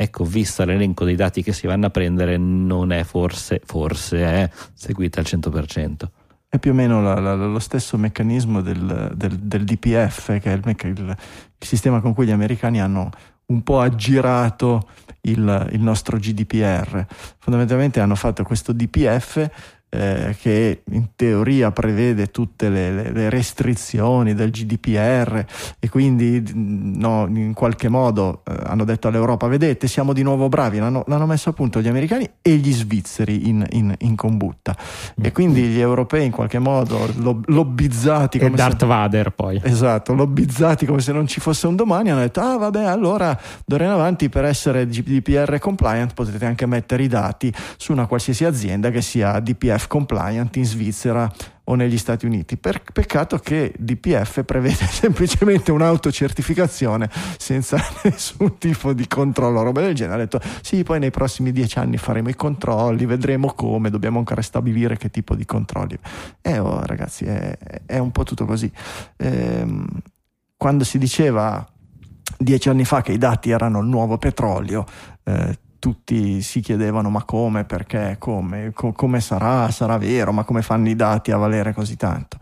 Ecco, vista l'elenco dei dati che si vanno a prendere, non è forse, forse è seguita al cento per cento. È più o meno la, la, lo stesso meccanismo del, del, del D P F, che è il, il, il sistema con cui gli americani hanno un po' aggirato il, il nostro G D P R. Fondamentalmente hanno fatto questo D P F eh, che in teoria prevede tutte le, le restrizioni del G D P R, e quindi no, in qualche modo eh, hanno detto all'Europa: vedete, siamo di nuovo bravi. L'hanno, l'hanno messo a punto gli americani e gli svizzeri in, in, in combutta, mm. e quindi gli europei in qualche modo lo, lobbizzati come e Darth se... Vader poi esatto, lobbizzati come se non ci fosse un domani, hanno detto: ah vabbè, allora d'ora in avanti, per essere G D P R compliant potete anche mettere i dati su una qualsiasi azienda che sia D P F compliant in Svizzera o negli Stati Uniti. Per, peccato che D P F prevede semplicemente un'autocertificazione senza nessun tipo di controllo, roba del genere. Ha detto: sì, poi nei prossimi dieci anni faremo i controlli, vedremo come, dobbiamo ancora stabilire che tipo di controlli. E eh, oh, ragazzi, è, è un po' tutto così. Ehm, quando si diceva dieci anni fa che i dati erano il nuovo petrolio, eh, tutti si chiedevano: ma come, perché, come, co- come sarà, sarà vero, ma come fanno i dati a valere così tanto?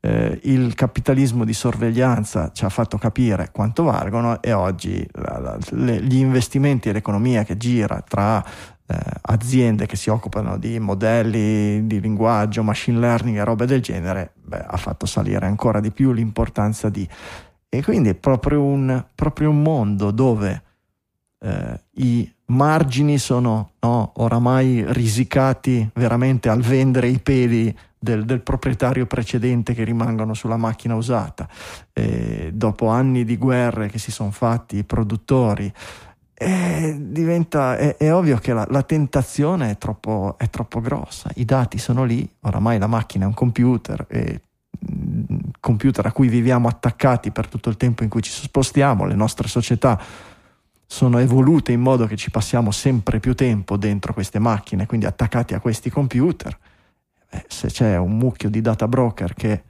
Eh, il capitalismo di sorveglianza ci ha fatto capire quanto valgono, e oggi la, la, le, gli investimenti e l'economia che gira tra eh, aziende che si occupano di modelli di linguaggio, machine learning e robe del genere, beh, ha fatto salire ancora di più l'importanza di... E quindi è proprio un, proprio un mondo dove eh, i margini sono no, oramai risicati veramente al vendere i peli del, del proprietario precedente che rimangono sulla macchina usata. E dopo anni di guerre che si sono fatti i produttori, eh, diventa, è, è ovvio che la, la tentazione è troppo, è troppo grossa. I dati sono lì, oramai la macchina è un computer, e computer a cui viviamo attaccati per tutto il tempo in cui ci spostiamo. Le nostre società sono evolute in modo che ci passiamo sempre più tempo dentro queste macchine, quindi attaccati a questi computer. Beh, se c'è un mucchio di data broker che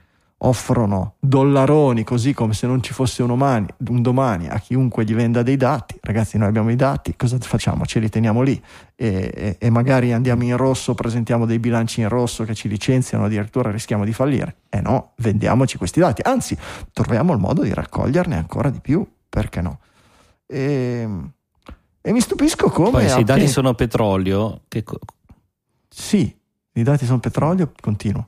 offrono dollaroni così come se non ci fosse un, umani, un domani a chiunque gli venda dei dati, ragazzi, noi abbiamo i dati, cosa facciamo? Ce li teniamo lì e, e, e magari andiamo in rosso, presentiamo dei bilanci in rosso che ci licenziano, addirittura rischiamo di fallire. Eh no, vendiamoci questi dati, anzi troviamo il modo di raccoglierne ancora di più, perché no? E, e mi stupisco come poi, se app- i dati sono petrolio che co- sì, i dati sono petrolio, continuo.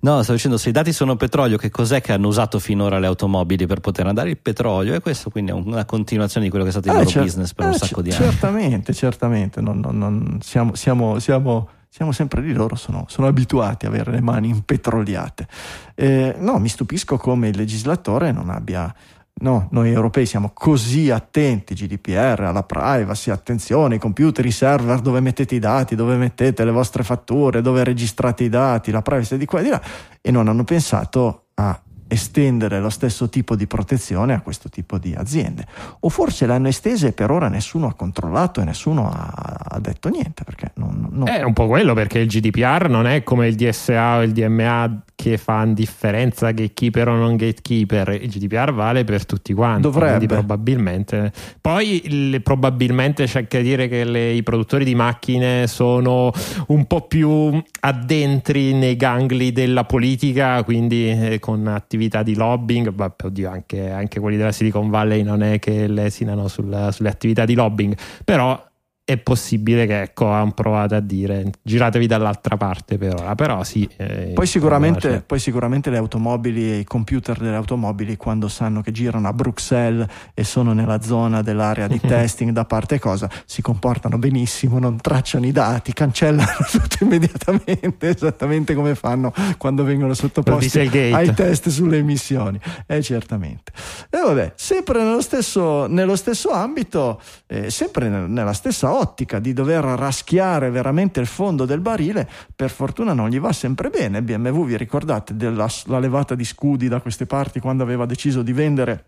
No, stavo dicendo, se i dati sono petrolio, che cos'è che hanno usato finora le automobili per poter andare? Il petrolio. E questo quindi è una continuazione di quello che è stato il eh, loro cer- business per eh, un sacco c- di anni. Certamente, certamente. Non, non, non, siamo, siamo, siamo, siamo sempre lì, loro sono, sono abituati a avere le mani impetroliate. Eh, no, mi stupisco come il legislatore non abbia... No, noi europei siamo così attenti, G D P R, alla privacy, attenzione, i computer, i server, dove mettete i dati, dove mettete le vostre fatture, dove registrate i dati, la privacy di qua e di là, e non hanno pensato a estendere lo stesso tipo di protezione a questo tipo di aziende, o forse l'hanno estese e per ora nessuno ha controllato e nessuno ha, ha detto niente, perché non, non... è un po' quello, perché il G D P R non è come il D S A o il D M A che fa differenza gatekeeper o non gatekeeper, il G D P R vale per tutti quanti. Dovrebbe, probabilmente. Poi le, probabilmente c'è anche da dire che le, i produttori di macchine sono un po' più addentri nei gangli della politica, quindi eh, con attività attività di lobbying, vabbè, oddio, anche, anche quelli della Silicon Valley non è che lesinano sul, sulle attività di lobbying, però è possibile che, ecco, hanno provato a dire giratevi dall'altra parte per ora, però sì. Eh, poi, sicuramente, poi sicuramente le automobili e i computer delle automobili, quando sanno che girano a Bruxelles e sono nella zona dell'area di testing da parte cosa, si comportano benissimo, non tracciano i dati, cancellano tutto immediatamente, esattamente come fanno quando vengono sottoposti ai test sulle emissioni. Eh, certamente. E vabbè, sempre nello stesso, nello stesso ambito, eh, sempre nella stessa ottica di dover raschiare veramente il fondo del barile, per fortuna non gli va sempre bene. B M W, vi ricordate della la levata di scudi da queste parti quando aveva deciso di vendere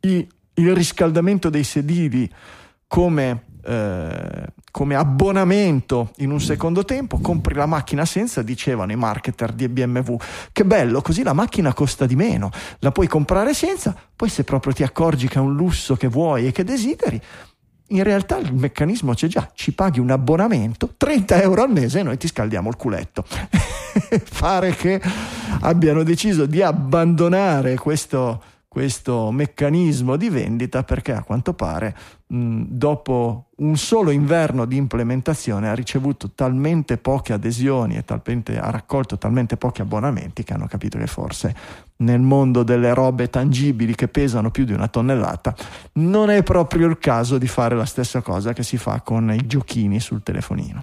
i, il riscaldamento dei sedili come, eh, come abbonamento in un secondo tempo? Compri la macchina senza, dicevano i marketer di B M W, che bello, così la macchina costa di meno, la puoi comprare senza, poi se proprio ti accorgi che è un lusso che vuoi e che desideri, in realtà il meccanismo c'è già, ci paghi un abbonamento, trenta euro al mese, e noi ti scaldiamo il culetto. Pare che abbiano deciso di abbandonare questo, questo meccanismo di vendita, perché a quanto pare mh, dopo un solo inverno di implementazione ha ricevuto talmente poche adesioni e talmente, ha raccolto talmente pochi abbonamenti, che hanno capito che forse nel mondo delle robe tangibili che pesano più di una tonnellata non è proprio il caso di fare la stessa cosa che si fa con i giochini sul telefonino.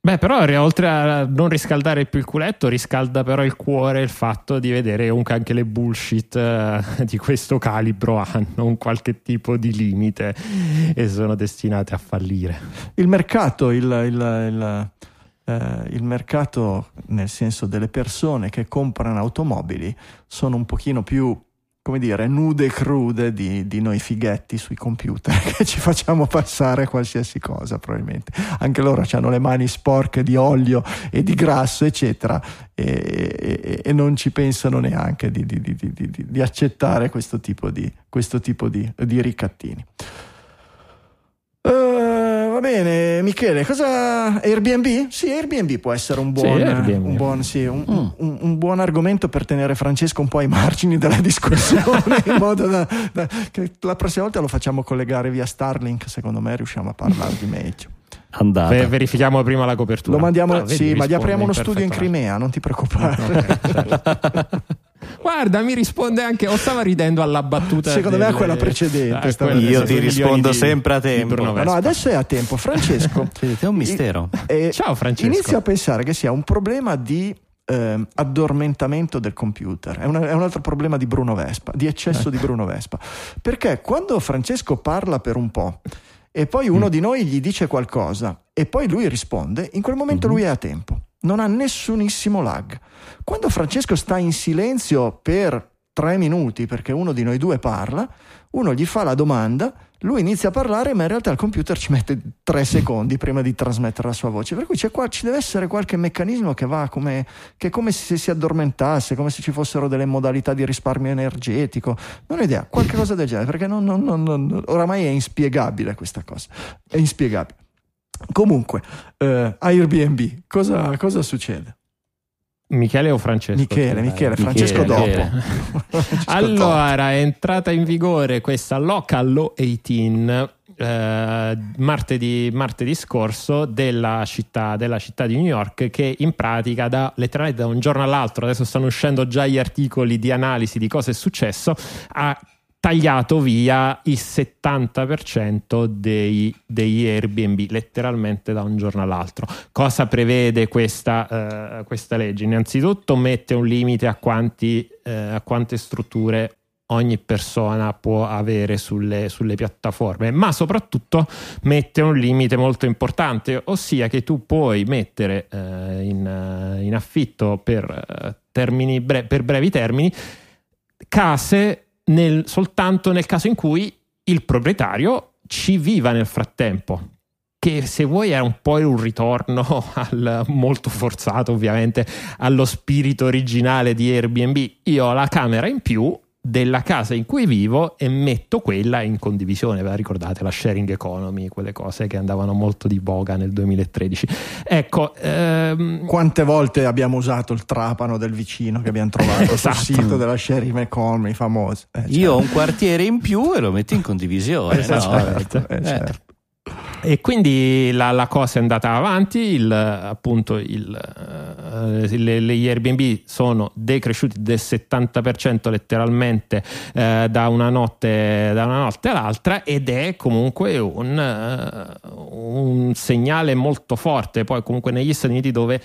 Beh, però oltre a non riscaldare più il culetto, riscalda però il cuore il fatto di vedere comunque anche le bullshit di questo calibro hanno un qualche tipo di limite e sono destinate a fallire. Il mercato, il, il, il, eh, il mercato nel senso delle persone che comprano automobili, sono un pochino più, come dire, nude e crude di, di noi fighetti sui computer, che ci facciamo passare qualsiasi cosa probabilmente. Anche loro hanno le mani sporche di olio e di grasso eccetera, e, e, e non ci pensano neanche di, di, di, di, di, di accettare questo tipo di, questo tipo di, di ricattini. Uh, va bene, Michele, cosa... Airbnb? Sì, Airbnb può essere un buon, sì, un buon, sì, un, mm. un, un buon argomento per tenere Francesco un po' ai margini della discussione, in modo da, da, che la prossima volta lo facciamo collegare via Starlink, secondo me riusciamo a parlare di meglio. Andata. Verifichiamo prima la copertura. Lo mandiamo, no, vedi, sì, ma gli apriamo uno studio in Crimea, non ti preoccupare. No, okay, certo. Guarda, mi risponde anche, o stava ridendo alla battuta secondo delle... me a quella precedente, ah, stava... io ti rispondo di, sempre a tempo. No, no, adesso è a tempo. Francesco è un mistero. E, ciao Francesco, inizio a pensare che sia un problema di eh, addormentamento del computer. È, una, è un altro problema di Bruno Vespa, di eccesso di Bruno Vespa, perché quando Francesco parla per un po' e poi uno mm. di noi gli dice qualcosa e poi lui risponde, in quel momento mm-hmm. lui è a tempo, non ha nessunissimo lag. Quando Francesco sta in silenzio per tre minuti perché uno di noi due parla, uno gli fa la domanda, lui inizia a parlare, ma in realtà il computer ci mette tre secondi prima di trasmettere la sua voce. Per cui c'è qua, ci deve essere qualche meccanismo che va come, che come se si addormentasse, come se ci fossero delle modalità di risparmio energetico. Non ho idea, qualche cosa del genere, perché non, non, non, non, oramai è inspiegabile questa cosa. È inspiegabile. Comunque, eh, Airbnb, cosa, cosa succede? Michele o Francesco? Michele, Michele, Francesco Michele, dopo. Michele. Allora, è entrata in vigore questa Local Law diciotto eh, martedì, martedì scorso della città, della città di New York, che in pratica da, letteralmente da un giorno all'altro, adesso stanno uscendo già gli articoli di analisi di cosa è successo, ha tagliato via il settanta per cento dei, degli Airbnb, letteralmente da un giorno all'altro. Cosa prevede questa, uh, questa legge? Innanzitutto mette un limite a, quanti, uh, a quante strutture ogni persona può avere sulle, sulle piattaforme, ma soprattutto mette un limite molto importante, ossia che tu puoi mettere uh, in, uh, in affitto per, uh, termini bre- per brevi termini case Nel, soltanto nel caso in cui il proprietario ci viva nel frattempo, che se vuoi è un po' un ritorno al, molto forzato ovviamente, allo spirito originale di Airbnb. Io ho la camera in più della casa in cui vivo e metto quella in condivisione. Ve la ricordate la sharing economy, quelle cose che andavano molto di voga nel duemilatredici? Ecco, ehm... quante volte abbiamo usato il trapano del vicino che abbiamo trovato esatto. sul sito della sharing economy famosa. Eh, certo. Io ho un quartiere in più e lo metto in condivisione. Esatto, no? certo, eh, certo. Eh. E quindi la, la cosa è andata avanti. Il, appunto il gli Airbnb sono decresciuti del settanta per cento letteralmente eh, da, una notte, da una notte all'altra, ed è comunque un, uh, un segnale molto forte. Poi comunque negli Stati Uniti, dove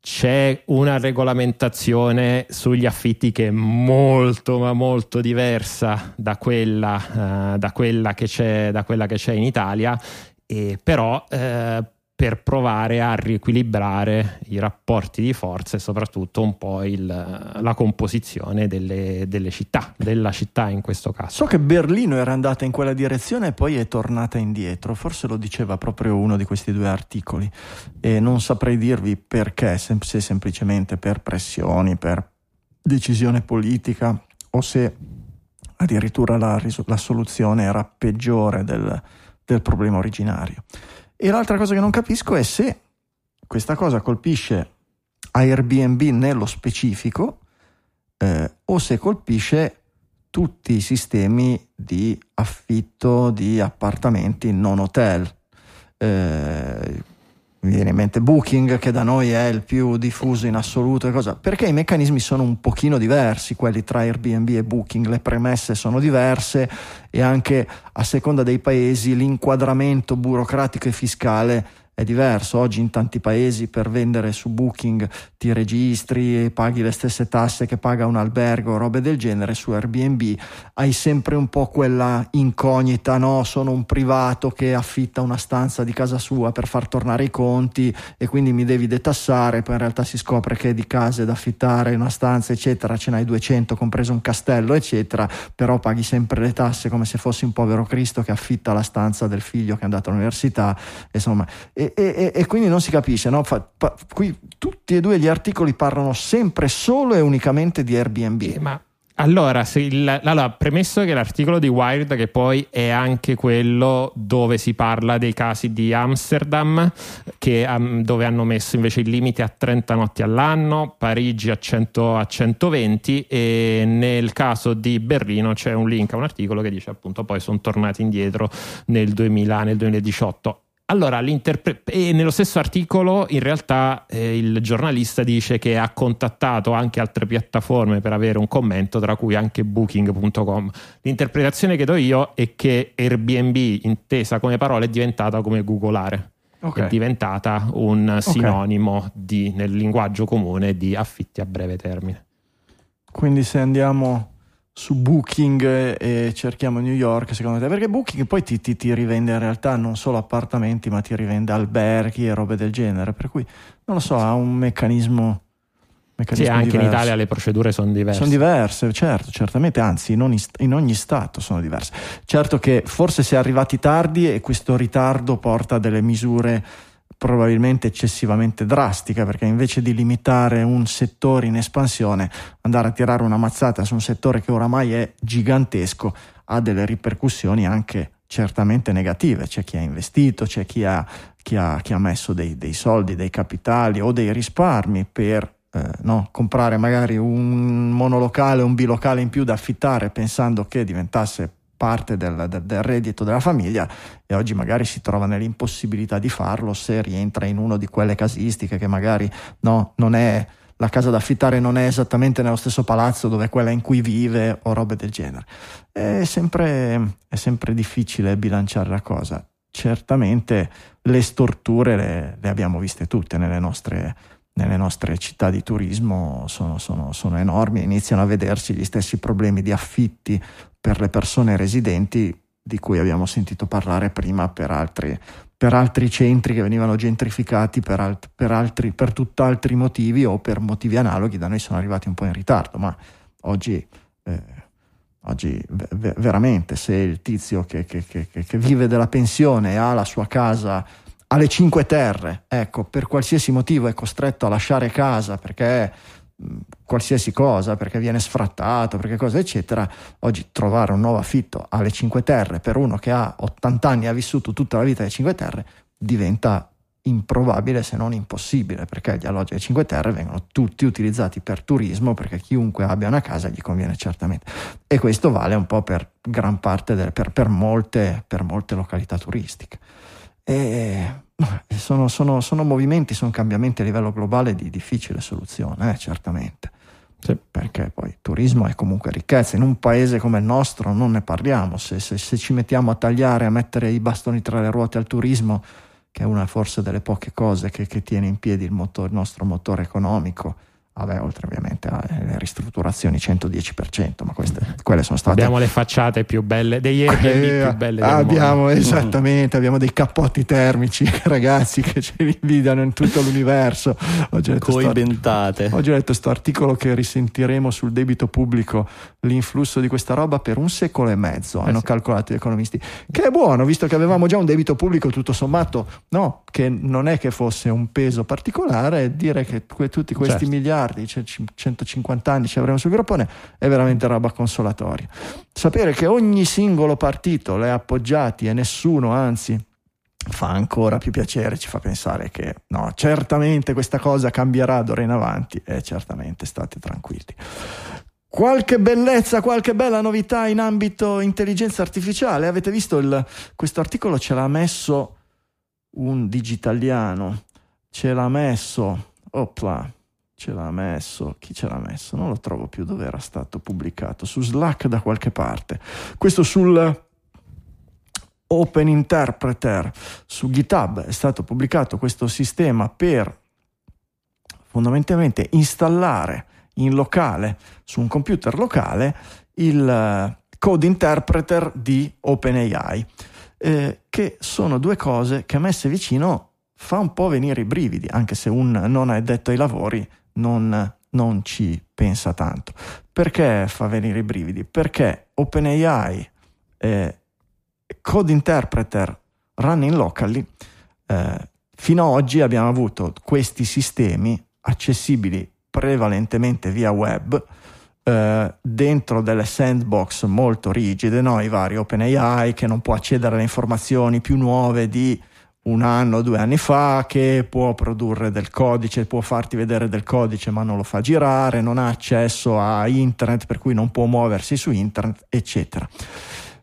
c'è una regolamentazione sugli affitti che è molto ma molto diversa da quella, uh, da quella, che, c'è, da quella che c'è in Italia, e però uh, per provare a riequilibrare i rapporti di forza e soprattutto un po' il, la composizione delle, delle città, della città in questo caso. So che Berlino era andata in quella direzione e poi è tornata indietro, forse lo diceva proprio uno di questi due articoli, e non saprei dirvi perché, sem- se semplicemente per pressioni, per decisione politica, o se addirittura la, ris- la soluzione era peggiore del, del problema originario. E l'altra cosa che non capisco è se questa cosa colpisce Airbnb nello specifico eh, o se colpisce tutti i sistemi di affitto di appartamenti non hotel. Eh, mi viene in mente Booking, che da noi è il più diffuso in assoluto, e cosa, perché i meccanismi sono un pochino diversi quelli tra Airbnb e Booking, le premesse sono diverse e anche a seconda dei paesi l'inquadramento burocratico e fiscale è diverso. Oggi in tanti paesi per vendere su Booking ti registri e paghi le stesse tasse che paga un albergo, robe del genere. Su Airbnb hai sempre un po' quella incognita, no? Sono un privato che affitta una stanza di casa sua per far tornare i conti e quindi mi devi detassare, poi in realtà si scopre che di case da affittare, una stanza eccetera, ce n'hai duecento compreso un castello eccetera, però paghi sempre le tasse come se fossi un povero Cristo che affitta la stanza del figlio che è andato all'università, insomma. E E, e, e quindi non si capisce, no? Fa, pa, qui tutti e due gli articoli parlano sempre solo e unicamente di Airbnb. Ma allora, se il, allora premesso che l'articolo di Wired, che poi è anche quello dove si parla dei casi di Amsterdam, che, um, dove hanno messo invece il limite a trenta notti all'anno, Parigi a, cento, a centoventi, e nel caso di Berlino c'è un link a un articolo che dice appunto poi sono tornati indietro nel duemila, nel duemiladiciotto. Allora, e nello stesso articolo in realtà eh, il giornalista dice che ha contattato anche altre piattaforme per avere un commento, tra cui anche booking punto com. L'interpretazione che do io è che Airbnb, intesa come parola, è diventata come googolare. Okay. È diventata un sinonimo, okay, di, nel linguaggio comune, di affitti a breve termine. Quindi se andiamo su Booking e cerchiamo New York, secondo te, perché Booking poi ti, ti, ti rivende in realtà non solo appartamenti, ma ti rivende alberghi e robe del genere, per cui non lo so, ha un meccanismo, meccanismo sì, anche diverso. In Italia le procedure sono diverse sono diverse, certo, certamente, anzi in ogni, in ogni stato sono diverse. Certo che forse si è arrivati tardi e questo ritardo porta a delle misure probabilmente eccessivamente drastica, perché invece di limitare un settore in espansione, andare a tirare una mazzata su un settore che oramai è gigantesco ha delle ripercussioni anche certamente negative. C'è chi ha investito, c'è chi ha, chi ha, chi ha messo dei, dei soldi, dei capitali o dei risparmi per eh, no, comprare magari un monolocale, un bilocale in più da affittare, pensando che diventasse parte del, del, del reddito della famiglia, e oggi magari si trova nell'impossibilità di farlo se rientra in una di quelle casistiche che magari no, non è, la casa da affittare non è esattamente nello stesso palazzo dove quella in cui vive o robe del genere. È sempre, è sempre difficile bilanciare la cosa. Certamente le storture le, le abbiamo viste tutte nelle nostre nelle nostre città di turismo, sono, sono, sono enormi, iniziano a vedersi gli stessi problemi di affitti per le persone residenti di cui abbiamo sentito parlare prima per altri, per altri centri che venivano gentrificati per, alt, per, altri, per tutt'altri motivi o per motivi analoghi. Da noi sono arrivati un po' in ritardo, ma oggi, eh, oggi v- veramente se il tizio che, che, che, che vive della pensione e ha la sua casa alle Cinque Terre, ecco, per qualsiasi motivo è costretto a lasciare casa perché mh, qualsiasi cosa, perché viene sfrattato, perché cosa eccetera, oggi trovare un nuovo affitto alle Cinque Terre per uno che ha ottanta anni e ha vissuto tutta la vita alle Cinque Terre diventa improbabile, se non impossibile, perché gli alloggi alle Cinque Terre vengono tutti utilizzati per turismo, perché chiunque abbia una casa gli conviene certamente, e questo vale un po' per gran parte delle, per, per, molte, per molte località turistiche. E sono, sono, sono movimenti, sono cambiamenti a livello globale di difficile soluzione, eh, certamente, sì. Perché poi il turismo è comunque ricchezza. In un paese come il nostro non ne parliamo, se, se, se ci mettiamo a tagliare, a mettere i bastoni tra le ruote al turismo, che è una forse delle poche cose che, che tiene in piedi il, motor, il nostro motore economico. Vabbè, oltre ovviamente alle ristrutturazioni cento dieci per cento, ma queste, quelle sono state... Abbiamo le facciate più belle, degli Airbnb eh, più belle del abbiamo, mondo. Esattamente, abbiamo dei cappotti termici, ragazzi, che ce li invidiano in tutto l'universo. Oggi ho letto Coibentate. Sto, oggi ho letto sto articolo che risentiremo sul debito pubblico, l'influsso di questa roba per un secolo e mezzo, eh hanno sì. calcolato gli economisti, che è buono, visto che avevamo già un debito pubblico tutto sommato, no, che non è che fosse un peso particolare, dire che que- tutti questi certo. miliardi centocinquanta anni ci avremo sul groppone è veramente roba consolatoria. Sapere che ogni singolo partito le ha appoggiati e nessuno, anzi, fa ancora più piacere, ci fa pensare che no, certamente questa cosa cambierà d'ora in avanti, e certamente state tranquilli. Qualche bellezza, qualche bella novità in ambito intelligenza artificiale. Avete visto il, questo articolo ce l'ha messo un digitaliano, ce l'ha messo opla ce l'ha messo, chi ce l'ha messo? Non lo trovo più dove era stato pubblicato, su Slack da qualche parte. Questo sul Open Interpreter, su GitHub è stato pubblicato questo sistema per fondamentalmente installare in locale, su un computer locale, il Code Interpreter di OpenAI, eh, che sono due cose che messe vicino fa un po' venire i brividi, anche se un non addetto ai lavori Non, non ci pensa tanto. Perché fa venire i brividi? Perché OpenAI eh, Code Interpreter Running Locally, eh, fino ad oggi abbiamo avuto questi sistemi accessibili prevalentemente via web, eh, dentro delle sandbox molto rigide, no? I vari OpenAI che non può accedere alle informazioni più nuove di un anno o due anni fa, che può produrre del codice, può farti vedere del codice ma non lo fa girare, non ha accesso a internet per cui non può muoversi su internet, eccetera.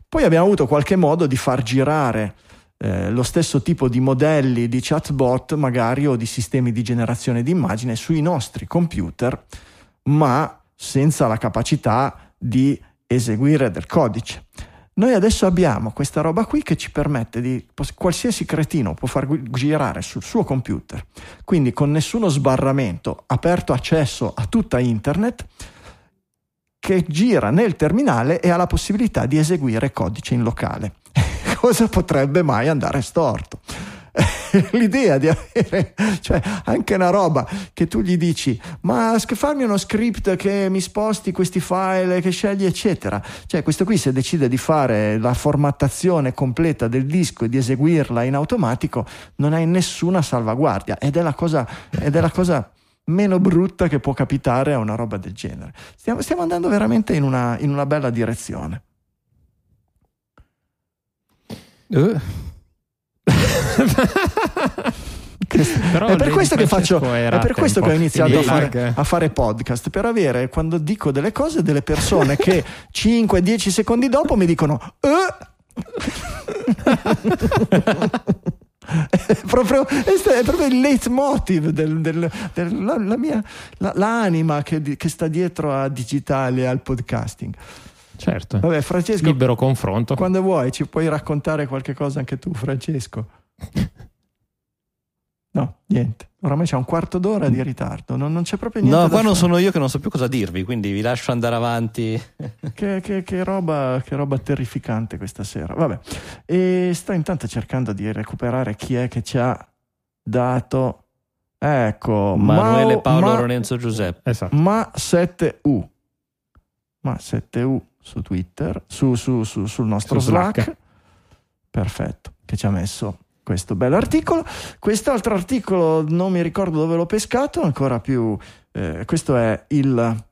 Poi abbiamo avuto qualche modo di far girare eh, lo stesso tipo di modelli di chatbot magari, o di sistemi di generazione di immagine sui nostri computer, ma senza la capacità di eseguire del codice. Noi adesso abbiamo questa roba qui che ci permette di, qualsiasi cretino può far girare sul suo computer, quindi con nessuno sbarramento, aperto accesso a tutta internet, che gira nel terminale e ha la possibilità di eseguire codice in locale. Cosa potrebbe mai andare storto? L'idea di avere, cioè, anche una roba che tu gli dici ma fammi uno script che mi sposti questi file che scegli eccetera, cioè questo qui se decide di fare la formattazione completa del disco e di eseguirla in automatico non hai nessuna salvaguardia, ed è la cosa, ed è la cosa meno brutta che può capitare a una roba del genere. Stiamo, stiamo andando veramente in una, in una bella direzione. Uh. Però è per questo che faccio è per questo che ho iniziato a fare, a fare podcast, per avere, quando dico delle cose, delle persone che cinque dieci secondi dopo mi dicono eh! È proprio, è proprio il leitmotiv del, del, del, la, la mia, la, l'anima che, che sta dietro a Digitalia, al podcasting. Certo. Vabbè, Francesco, libero confronto. Quando vuoi ci puoi raccontare qualche cosa anche tu, Francesco. No, niente. Oramai c'è un quarto d'ora di ritardo, non, non c'è proprio niente. No, qua non sono io che non so più cosa dirvi, quindi vi lascio andare avanti. Che, che, che roba, che roba terrificante questa sera. Vabbè, e sto intanto cercando di recuperare chi è che ci ha dato. Ecco, Manuele Mau, Paolo ma, Lorenzo Giuseppe. Esatto. Ma sette U. Ma sette U su Twitter, su, su, su, sul nostro su Slack. Slack. Perfetto, che ci ha messo questo bell'articolo. Quest'altro articolo non mi ricordo dove l'ho pescato, ancora più eh, questo è il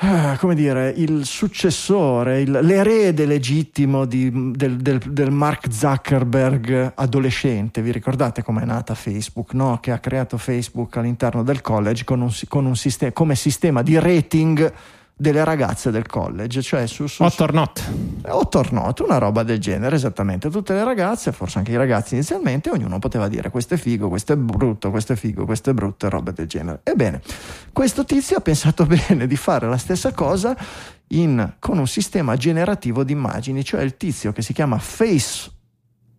eh, come dire il successore, il, l'erede legittimo di, del, del, del Mark Zuckerberg adolescente. Vi ricordate com'è nata Facebook, no? Che ha creato Facebook all'interno del college con un, con un sistema, come sistema di rating delle ragazze del college, cioè su, su, hot or not. Hot or not, una roba del genere, esattamente. Tutte le ragazze, forse anche i ragazzi inizialmente, ognuno poteva dire questo è figo, questo è brutto, questo è figo, questo è brutto e roba del genere. Ebbene, questo tizio ha pensato bene di fare la stessa cosa in, con un sistema generativo di immagini, cioè il tizio che si chiama Face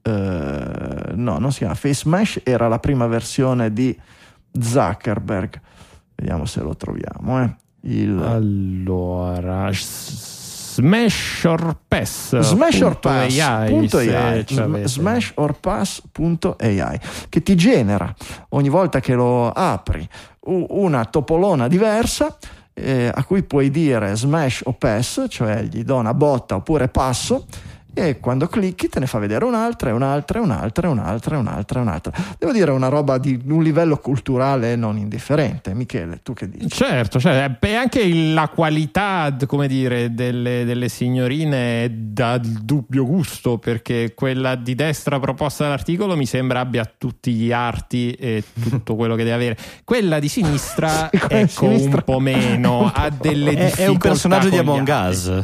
uh, no, non si chiama Face Mesh, era la prima versione di Zuckerberg. Vediamo se lo troviamo, eh. Il... allora Smashorpass Smashorpass.ai Smashorpass.ai che ti genera ogni volta che lo apri una topolona diversa, eh, a cui puoi dire smash o pass, cioè gli do una botta oppure passo, e quando clicchi te ne fa vedere un'altra e un'altra e un'altra e un'altra e un'altra e un'altra. Devo dire, una roba di un livello culturale non indifferente. Michele, tu che dici? Certo, certo. E anche la qualità, come dire, delle, delle signorine è dal dubbio gusto, perché quella di destra proposta dall'articolo mi sembra abbia tutti gli arti e tutto quello che deve avere. Quella di sinistra, ecco, sinistra, un po' meno, ha delle difficoltà. È un personaggio di Among Us.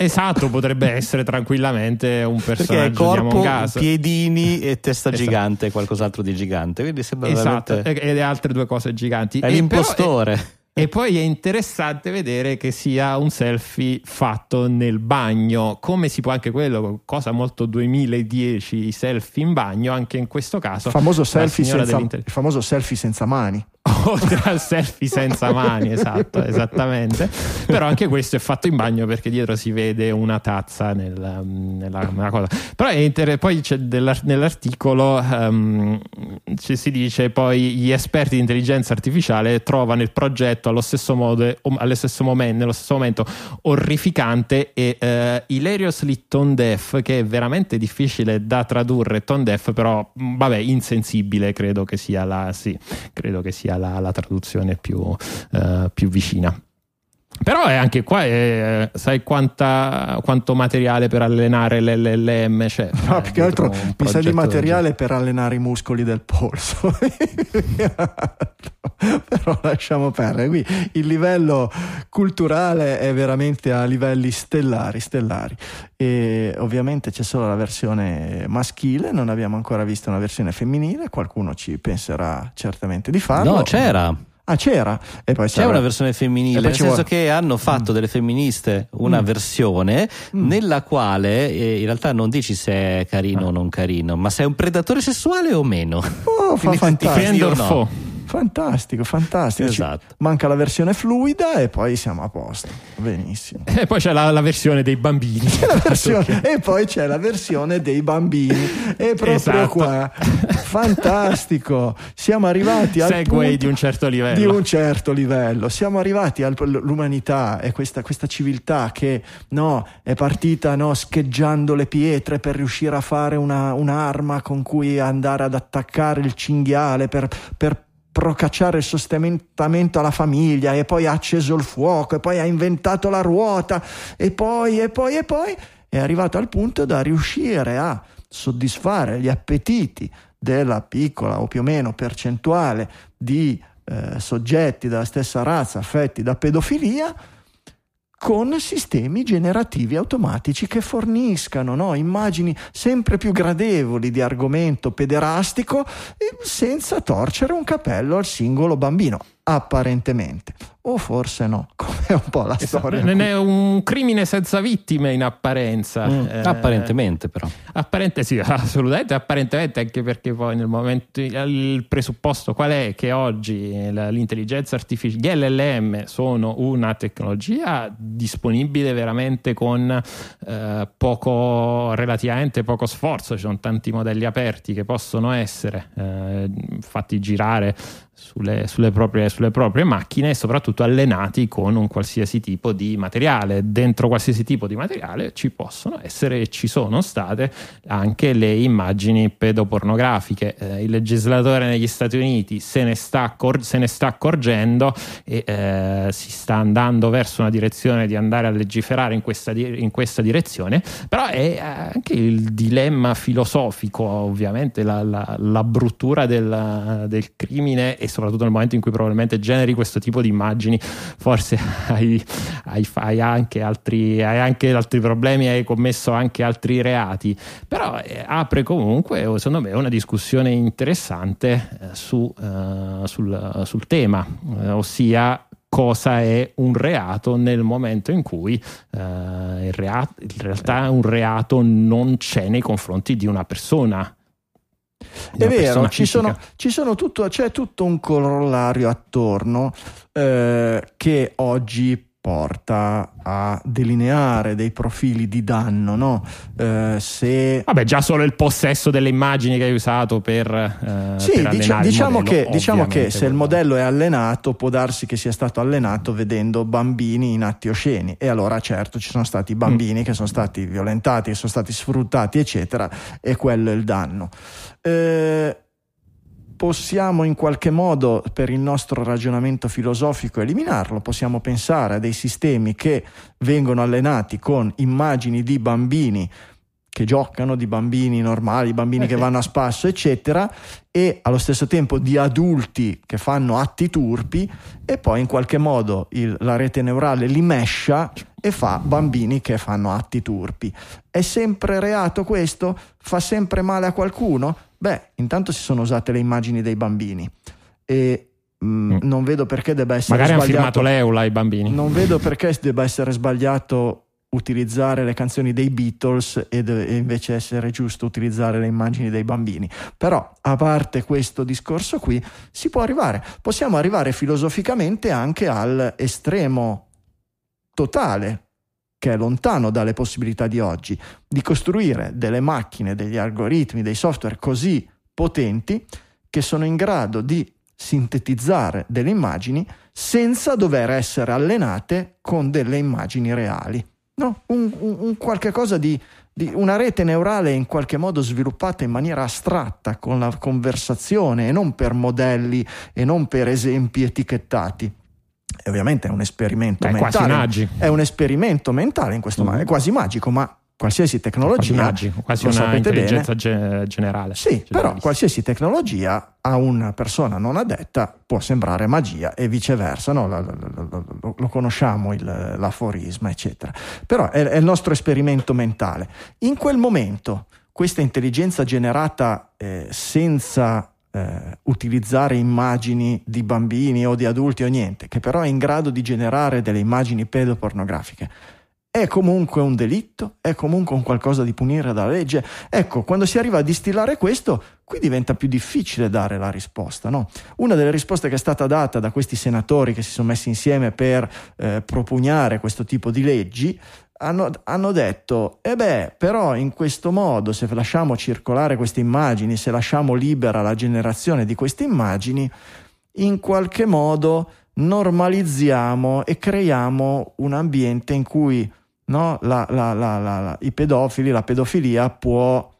Esatto, potrebbe essere tranquillamente un personaggio corpo, di Among Us, piedini e testa esatto. Gigante e qualcos'altro di gigante, quindi sembra esatto. Veramente... e le altre due cose giganti. È e l'impostore. Però, e, e poi è interessante vedere che sia un selfie fatto nel bagno, come si può anche quello, cosa molto duemiladieci, i selfie in bagno, anche in questo caso. Il famoso selfie senza, il famoso selfie senza mani. Oltre al selfie senza mani, esatto, esattamente. Però anche questo è fatto in bagno, perché dietro si vede una tazza nella, nella, nella cosa. Però è inter- poi c'è della, nell'articolo um, ci si dice poi gli esperti di intelligenza artificiale trovano il progetto allo stesso modo, allo stesso momento, nello stesso momento orrificante e uh, hilariously tone deaf, che è veramente difficile da tradurre. Tone deaf, però vabbè, insensibile credo che sia la sì, credo che sia la, la traduzione più, uh, più vicina. Però è anche qua, è, sai quanta, quanto materiale per allenare l'L L M c'è? No, eh, più che altro mi sa di materiale per allenare i muscoli del polso. Però lasciamo perdere, qui il livello culturale è veramente a livelli stellari, stellari. E ovviamente c'è solo la versione maschile, non abbiamo ancora visto una versione femminile, qualcuno ci penserà certamente di farlo. No, c'era. Ah, c'era? E poi c'è sarà... una versione femminile, nel senso vuole... che hanno fatto mm. delle femministe una mm. versione mm. nella quale eh, in realtà non dici se è carino ah. o non carino, ma se è un predatore sessuale o meno. Oh, fa fantastico. No. Fantastico, fantastico. Esatto. Ci manca la versione fluida e poi siamo a posto. Benissimo. E poi c'è la, la versione dei bambini. C'è la versione, e poi c'è la versione dei bambini. E proprio esatto. qua. Fantastico. Siamo arrivati al segue di un certo livello. Di un certo livello. Siamo arrivati all'umanità e questa, questa civiltà che no, è partita no, scheggiando le pietre per riuscire a fare una, un'arma con cui andare ad attaccare il cinghiale per, per procacciare il sostentamento alla famiglia, e poi ha acceso il fuoco, e poi ha inventato la ruota, e poi e poi e poi è arrivato al punto da riuscire a soddisfare gli appetiti della piccola o più o meno percentuale di eh, soggetti della stessa razza affetti da pedofilia con sistemi generativi automatici che forniscano no, immagini sempre più gradevoli di argomento pederastico senza torcere un capello al singolo bambino, apparentemente. O forse no, come è un po' la esatto, storia. Non è un crimine senza vittime in apparenza. Mm, eh, apparentemente però. Apparente sì, assolutamente, apparentemente, anche perché poi nel momento, il presupposto qual è? Che oggi la, l'intelligenza artificiale, gli L L M sono una tecnologia disponibile veramente con eh, poco, relativamente poco sforzo. Ci sono tanti modelli aperti che possono essere eh, fatti girare Sulle, sulle, proprie, sulle proprie macchine, e soprattutto allenati con un qualsiasi tipo di materiale. Dentro qualsiasi tipo di materiale ci possono essere e ci sono state anche le immagini pedopornografiche. Eh, il legislatore negli Stati Uniti se ne sta, accor- se ne sta accorgendo e eh, si sta andando verso una direzione di andare a legiferare in questa, di- in questa direzione, però è anche il dilemma filosofico, ovviamente la, la, la bruttura del, del crimine, e soprattutto nel momento in cui probabilmente generi questo tipo di immagini forse hai, hai, hai, anche, altri, hai anche altri problemi, hai commesso anche altri reati, però eh, apre comunque secondo me una discussione interessante eh, su, eh, sul, sul tema, eh, ossia cosa è un reato nel momento in cui eh, il reato, in realtà un reato non c'è nei confronti di una persona. È vero, ci sono, ci sono tutto, c'è tutto un corollario attorno eh, che oggi porta a delineare dei profili di danno, no? Eh, se... Vabbè, già solo il possesso delle immagini che hai usato per, eh, sì, per allenare diciamo, il modello, che, diciamo che se il modello è allenato, può darsi che sia stato allenato vedendo bambini in atti osceni, e allora certo ci sono stati bambini mm. che sono stati violentati, che sono stati sfruttati eccetera, e quello è il danno. eh, Possiamo in qualche modo, per il nostro ragionamento filosofico, eliminarlo. Possiamo pensare a dei sistemi che vengono allenati con immagini di bambini che giocano, di bambini normali, bambini eh che sì. vanno a spasso, eccetera, e allo stesso tempo di adulti che fanno atti turpi, e poi in qualche modo il, la rete neurale li mescia e fa bambini che fanno atti turpi. È sempre reato questo? Fa sempre male a qualcuno? Beh, intanto si sono usate le immagini dei bambini e Mm. non vedo perché debba essere magari sbagliato. Magari hanno filmato l'Eula ai bambini. Non vedo perché debba essere sbagliato utilizzare le canzoni dei Beatles ed, e invece essere giusto utilizzare le immagini dei bambini. Però, a parte questo discorso qui, si può arrivare. Possiamo arrivare filosoficamente anche all'estremo totale, che è lontano dalle possibilità di oggi, di costruire delle macchine, degli algoritmi, dei software così potenti che sono in grado di sintetizzare delle immagini senza dover essere allenate con delle immagini reali. No, un, un, un qualche cosa di, di una rete neurale in qualche modo sviluppata in maniera astratta con la conversazione e non per modelli e non per esempi etichettati. E ovviamente è un esperimento Beh, mentale. Quasi magico. È un esperimento mentale in questo mm. modo, è quasi magico, ma qualsiasi tecnologia... Quasi magico, quasi una intelligenza ge- generale. Sì, però qualsiasi tecnologia a una persona non addetta può sembrare magia e viceversa, no? lo, lo, lo, lo conosciamo il, l'aforisma, eccetera. Però è, è il nostro esperimento mentale. In quel momento questa intelligenza generata eh, senza eh, utilizzare immagini di bambini o di adulti o niente, che però è in grado di generare delle immagini pedopornografiche, è comunque un delitto, è comunque un qualcosa di punire dalla legge. Ecco, quando si arriva a distillare questo, qui diventa più difficile dare la risposta, no? Una delle risposte che è stata data da questi senatori che si sono messi insieme per eh, propugnare questo tipo di leggi, hanno, hanno detto, e eh beh, però in questo modo, se lasciamo circolare queste immagini, se lasciamo libera la generazione di queste immagini, in qualche modo normalizziamo e creiamo un ambiente in cui No, la, la, la, la, la, i pedofili, la pedofilia può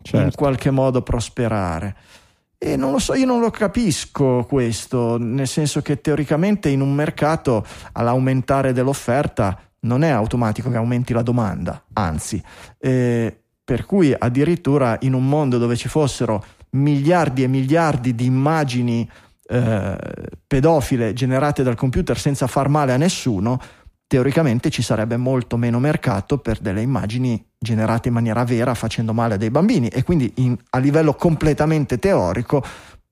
certo. in qualche modo prosperare. E non lo so, io non lo capisco questo, nel senso che teoricamente in un mercato all'aumentare dell'offerta non è automatico che aumenti la domanda, anzi, eh, per cui addirittura in un mondo dove ci fossero miliardi e miliardi di immagini eh, pedofile generate dal computer senza far male a nessuno, teoricamente ci sarebbe molto meno mercato per delle immagini generate in maniera vera facendo male a dei bambini, e quindi in, a livello completamente teorico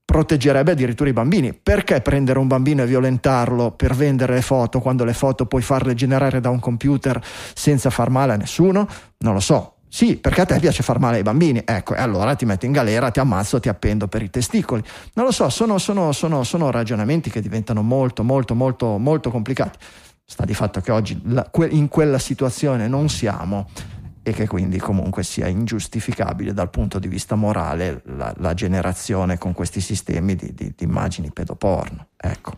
proteggerebbe addirittura i bambini. Perché prendere un bambino e violentarlo per vendere le foto, quando le foto puoi farle generare da un computer senza far male a nessuno? Non lo so. Sì, perché a te piace far male ai bambini, ecco, e allora ti metto in galera, ti ammazzo, ti appendo per i testicoli. Non lo so, sono, sono, sono, sono ragionamenti che diventano molto, molto, molto, molto complicati. Sta di fatto che oggi in quella situazione non siamo, e che quindi comunque sia ingiustificabile dal punto di vista morale la, la generazione con questi sistemi di, di, di immagini pedoporno. Ecco.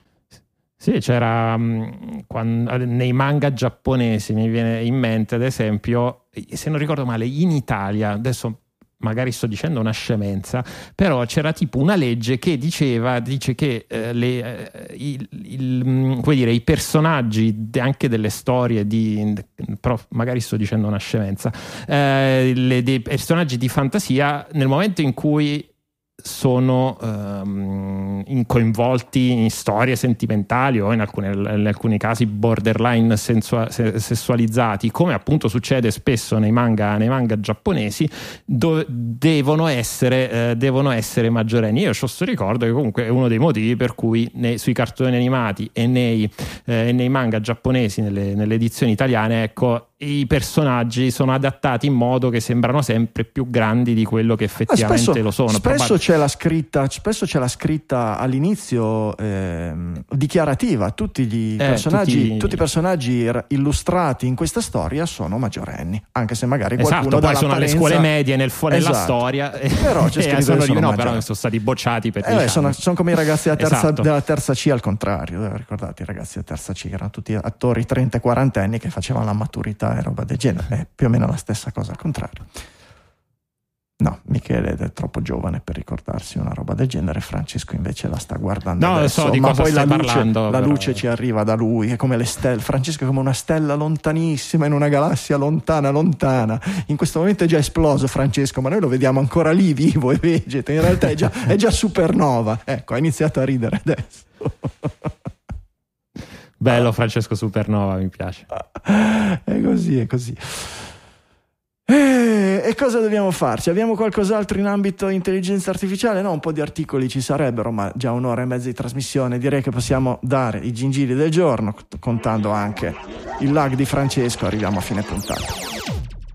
Sì, c'era um, quando, nei manga giapponesi mi viene in mente, ad esempio, se non ricordo male, in Italia, adesso magari sto dicendo una scemenza, però c'era tipo una legge che diceva dice che eh, le, eh, il, il, come dire, i personaggi anche delle storie di però magari sto dicendo una scemenza eh, le, dei personaggi di fantasia, nel momento in cui sono um, in coinvolti in storie sentimentali o in, alcune, in alcuni casi borderline sensua- sessualizzati, come appunto succede spesso nei manga, nei manga giapponesi, do- devono essere eh, devono essere maggiorenni. Io ho questo ricordo che comunque è uno dei motivi per cui nei, sui cartoni animati e nei, eh, nei manga giapponesi, nelle, nelle edizioni italiane, ecco, i personaggi sono adattati in modo che sembrano sempre più grandi di quello che effettivamente ah, spesso, lo sono. Spesso c'è la scritta, spesso c'è la scritta all'inizio eh, dichiarativa. Tutti gli eh, personaggi, tutti... tutti i personaggi illustrati in questa storia sono maggiorenni, anche se magari qualcuno esatto, poi sono alle scuole medie nel fu- nella esatto. storia, però c'è scritto sono, sono, no, però sono stati bocciati per eh, sono, sono come i ragazzi della terza, esatto. della terza C al contrario. Ricordate, i ragazzi della terza C erano tutti attori trenta quaranta anni che facevano la maturità e roba del genere, è più o meno la stessa cosa al contrario. No, Michele è troppo giovane per ricordarsi una roba del genere, Francesco invece la sta guardando no, adesso, so di ma cosa poi stai la, luce, parlando, la luce ci arriva da lui, è come le stelle, Francesco è come una stella lontanissima in una galassia lontana lontana, in questo momento è già esploso Francesco, ma noi lo vediamo ancora lì vivo e vegeto, in realtà è già, è già supernova, ecco, ha iniziato a ridere adesso. Bello Francesco Supernova, mi piace. È così, è così. E, e cosa dobbiamo farci? Abbiamo qualcos'altro in ambito intelligenza artificiale? No, un po' di articoli ci sarebbero, ma già un'ora e mezza di trasmissione. Direi che possiamo dare i gingilli del giorno, contando anche il lag di Francesco. Arriviamo a fine puntata.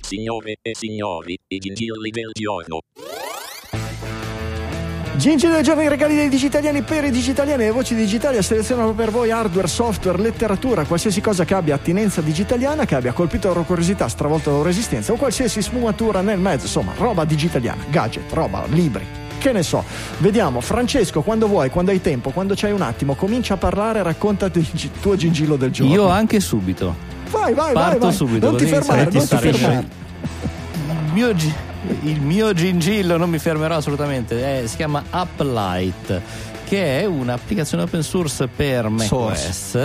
Signore e signori, i gingilli del giorno. Gingilli del giorno, i regali dei digitaliani per i digitaliani. Le voci di Digitalia selezionano per voi hardware, software, letteratura, qualsiasi cosa che abbia attinenza digitaliana, che abbia colpito la loro curiosità, stravolto la loro resistenza o qualsiasi sfumatura nel mezzo, insomma, roba digitaliana, gadget, roba, libri. Che ne so, vediamo. Francesco, quando vuoi, quando hai tempo, quando c'hai un attimo, comincia a parlare, racconta il tuo gingillo del giorno. Io anche subito. Vai, vai, Parto vai, vai. subito. Non ti fermare, non ti fermare. Il mio gi- Il mio gingillo, non mi fermerò assolutamente, eh, si chiama Applite, che è un'applicazione open source per macOS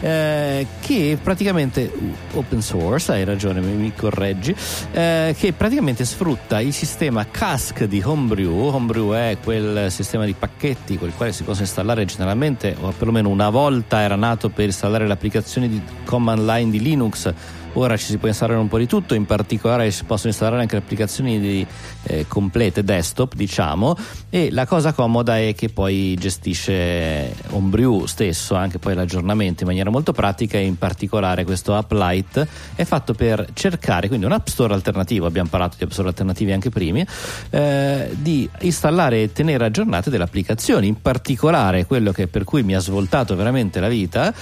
eh, che praticamente open source, hai ragione, mi correggi, eh, che praticamente sfrutta il sistema Cask di Homebrew. Homebrew è quel sistema di pacchetti col quale si possono installare generalmente, o perlomeno una volta era nato per installare le applicazioni di command line di Linux. Ora ci si può installare un po' di tutto, in particolare si possono installare anche applicazioni di, eh, complete desktop, diciamo, e la cosa comoda è che poi gestisce Homebrew stesso anche poi l'aggiornamento in maniera molto pratica, e in particolare questo Applite è fatto per cercare, quindi un App Store alternativo, abbiamo parlato di App Store alternativi anche primi, eh, di installare e tenere aggiornate delle applicazioni. In particolare quello che per cui mi ha svoltato veramente la vita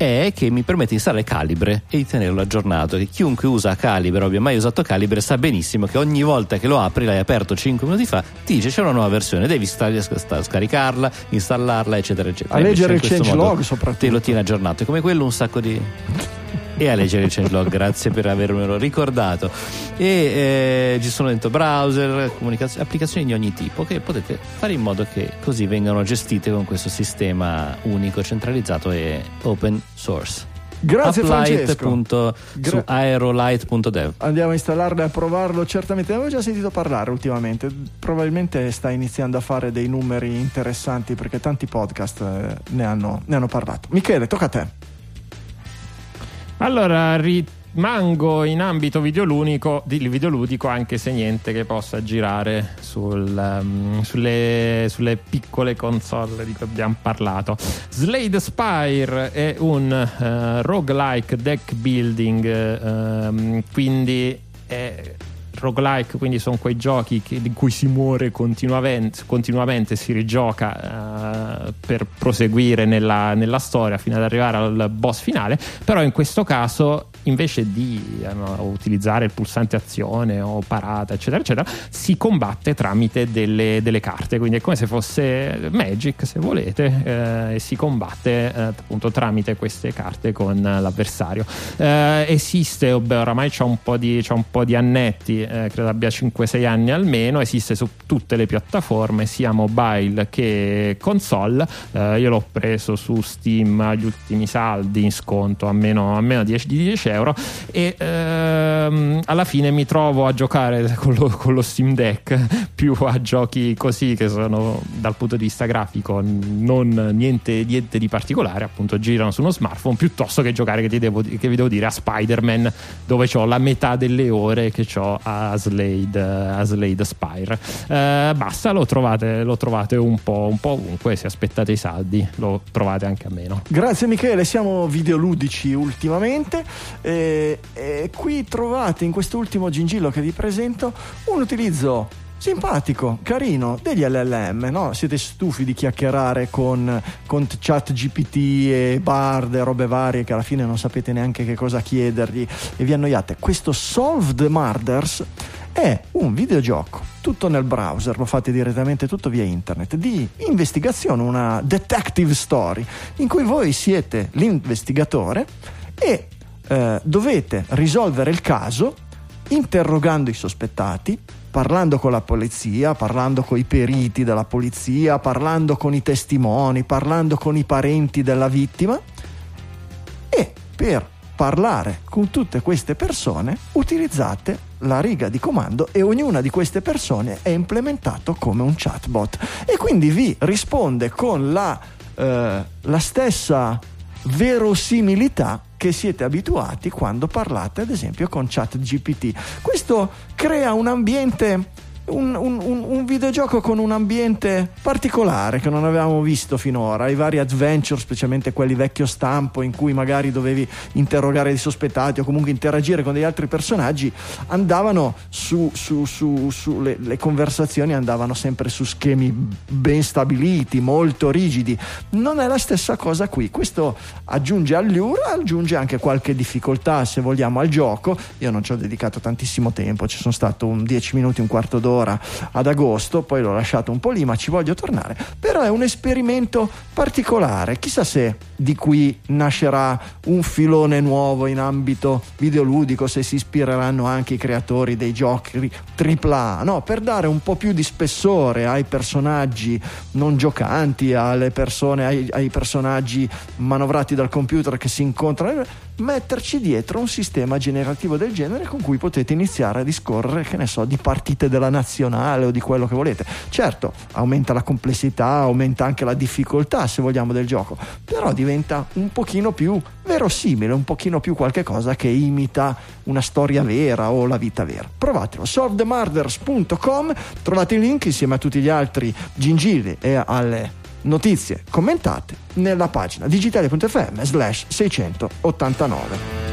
è che mi permette di installare Calibre e di tenerlo aggiornato, che chiunque usa Calibre o abbia mai usato Calibre sa benissimo che ogni volta che lo apri, l'hai aperto cinque minuti fa, ti dice c'è una nuova versione, devi scaricarla, installarla, eccetera eccetera. A leggere il changelog soprattutto, te lo tiene aggiornato, è come quello un sacco di... e a leggere il changelog, grazie per avermelo ricordato. E eh, ci sono dentro browser, comunicazioni, applicazioni di ogni tipo che potete fare in modo che così vengano gestite con questo sistema unico, centralizzato e open source. Grazie Francesco. Gra- aerolite punto dev andiamo a installarlo e a provarlo. Certamente ne avevo già sentito parlare ultimamente, probabilmente sta iniziando a fare dei numeri interessanti perché tanti podcast eh, ne, hanno, ne hanno parlato. Michele, tocca a te. Allora, rimango in ambito videoludico, videoludico anche se niente che possa girare sul, um, sulle, sulle piccole console di cui abbiamo parlato. Slay the Spire è un uh, roguelike deck building, um, quindi è roguelike, quindi sono quei giochi che, di cui si muore continuamente, continuamente si rigioca uh, per proseguire nella, nella storia fino ad arrivare al boss finale. Però in questo caso, invece di uh, utilizzare il pulsante azione o parata eccetera eccetera, si combatte tramite delle, delle carte, quindi è come se fosse Magic se volete, eh, e si combatte eh, appunto tramite queste carte con l'avversario. Eh, esiste, beh, oramai c'è un po' di, c'è un po' di annetti, eh, credo abbia cinque sei anni almeno, esiste su tutte le piattaforme sia mobile che console. Eh, io l'ho preso su Steam agli ultimi saldi in sconto a meno, a meno di dieci euro e ehm, alla fine mi trovo a giocare con lo, con lo Steam Deck più a giochi così che sono dal punto di vista grafico non niente, niente di particolare, appunto girano su uno smartphone, piuttosto che giocare, che, ti devo, che vi devo dire, a Spider-Man dove ho la metà delle ore che ho a Slade, a Slade Spire. Eh, basta, lo trovate, lo trovate un po', un po' ovunque, se aspettate i saldi lo trovate anche a meno. Grazie Michele, siamo videoludici ultimamente. E, e qui trovate in quest'ultimo gingillo che vi presento un utilizzo simpatico, carino, degli L L M, no? Siete stufi di chiacchierare con, con ChatGPT e Bard e robe varie che alla fine non sapete neanche che cosa chiedergli e vi annoiate. Questo Solve the Murders è un videogioco, tutto nel browser, lo fate direttamente, tutto via internet, di investigazione, una detective story in cui voi siete l'investigatore e Uh, dovete risolvere il caso interrogando i sospettati, parlando con la polizia, parlando con i periti della polizia, parlando con i testimoni, parlando con i parenti della vittima, e per parlare con tutte queste persone utilizzate la riga di comando e ognuna di queste persone è implementato come un chatbot e quindi vi risponde con la, uh, la stessa verosimilità che siete abituati quando parlate ad esempio con ChatGPT. Questo crea un ambiente, un, un, un videogioco con un ambiente particolare che non avevamo visto finora. I vari adventure, specialmente quelli vecchio stampo in cui magari dovevi interrogare i sospettati o comunque interagire con degli altri personaggi, andavano su, su, su, su le, le conversazioni andavano sempre su schemi ben stabiliti, molto rigidi. Non è la stessa cosa qui, questo aggiunge allure, aggiunge anche qualche difficoltà se vogliamo al gioco. Io non ci ho dedicato tantissimo tempo, ci sono stato un dieci minuti, un quarto d'ora allora ad agosto, poi l'ho lasciato un po' lì ma ci voglio tornare, però è un esperimento particolare, chissà se di qui nascerà un filone nuovo in ambito videoludico, se si ispireranno anche i creatori dei giochi tripla A, no? Per dare un po' più di spessore ai personaggi non giocanti, alle persone, ai, ai personaggi manovrati dal computer che si incontrano, metterci dietro un sistema generativo del genere con cui potete iniziare a discorrere, che ne so, di partite della nazionale o di quello che volete. Certo, aumenta la complessità, aumenta anche la difficoltà se vogliamo del gioco, però diventa un pochino più verosimile, un pochino più qualche cosa che imita una storia vera o la vita vera. Provatelo, solve the murders dot com, trovate il link insieme a tutti gli altri gingilli e alle notizie commentate nella pagina digitalia dot f m slash seicentottantanove.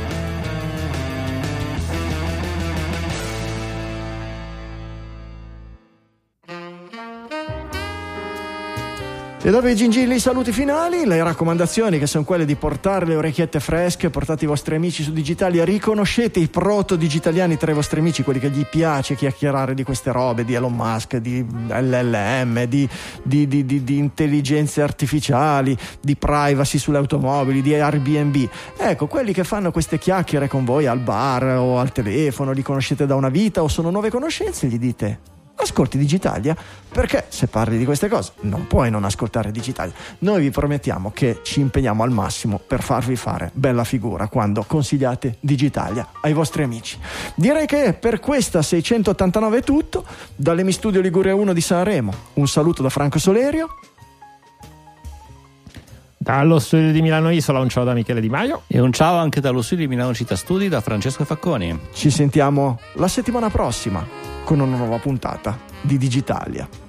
E dopo i gingilli, saluti finali, le raccomandazioni che sono quelle di portare le orecchiette fresche, portate i vostri amici su Digitalia, riconoscete i proto-digitaliani tra i vostri amici, quelli che gli piace chiacchierare di queste robe, di Elon Musk, di L L M, di, di, di, di, di intelligenze artificiali, di privacy sulle automobili, di Airbnb. Ecco, quelli che fanno queste chiacchiere con voi al bar o al telefono, li conoscete da una vita o sono nuove conoscenze, gli dite: ascolti Digitalia, perché se parli di queste cose non puoi non ascoltare Digitalia. Noi vi promettiamo che ci impegniamo al massimo per farvi fare bella figura quando consigliate Digitalia ai vostri amici. Direi che per questa seicentottantanove è tutto. Dall'Emi Studio Liguria uno di Sanremo, un saluto da Franco Solerio. Dallo studio di Milano Isola, un ciao da Michele Di Maio. E un ciao anche dallo studio di Milano Città Studi, da Francesco Facconi. Ci sentiamo la settimana prossima con una nuova puntata di Digitalia.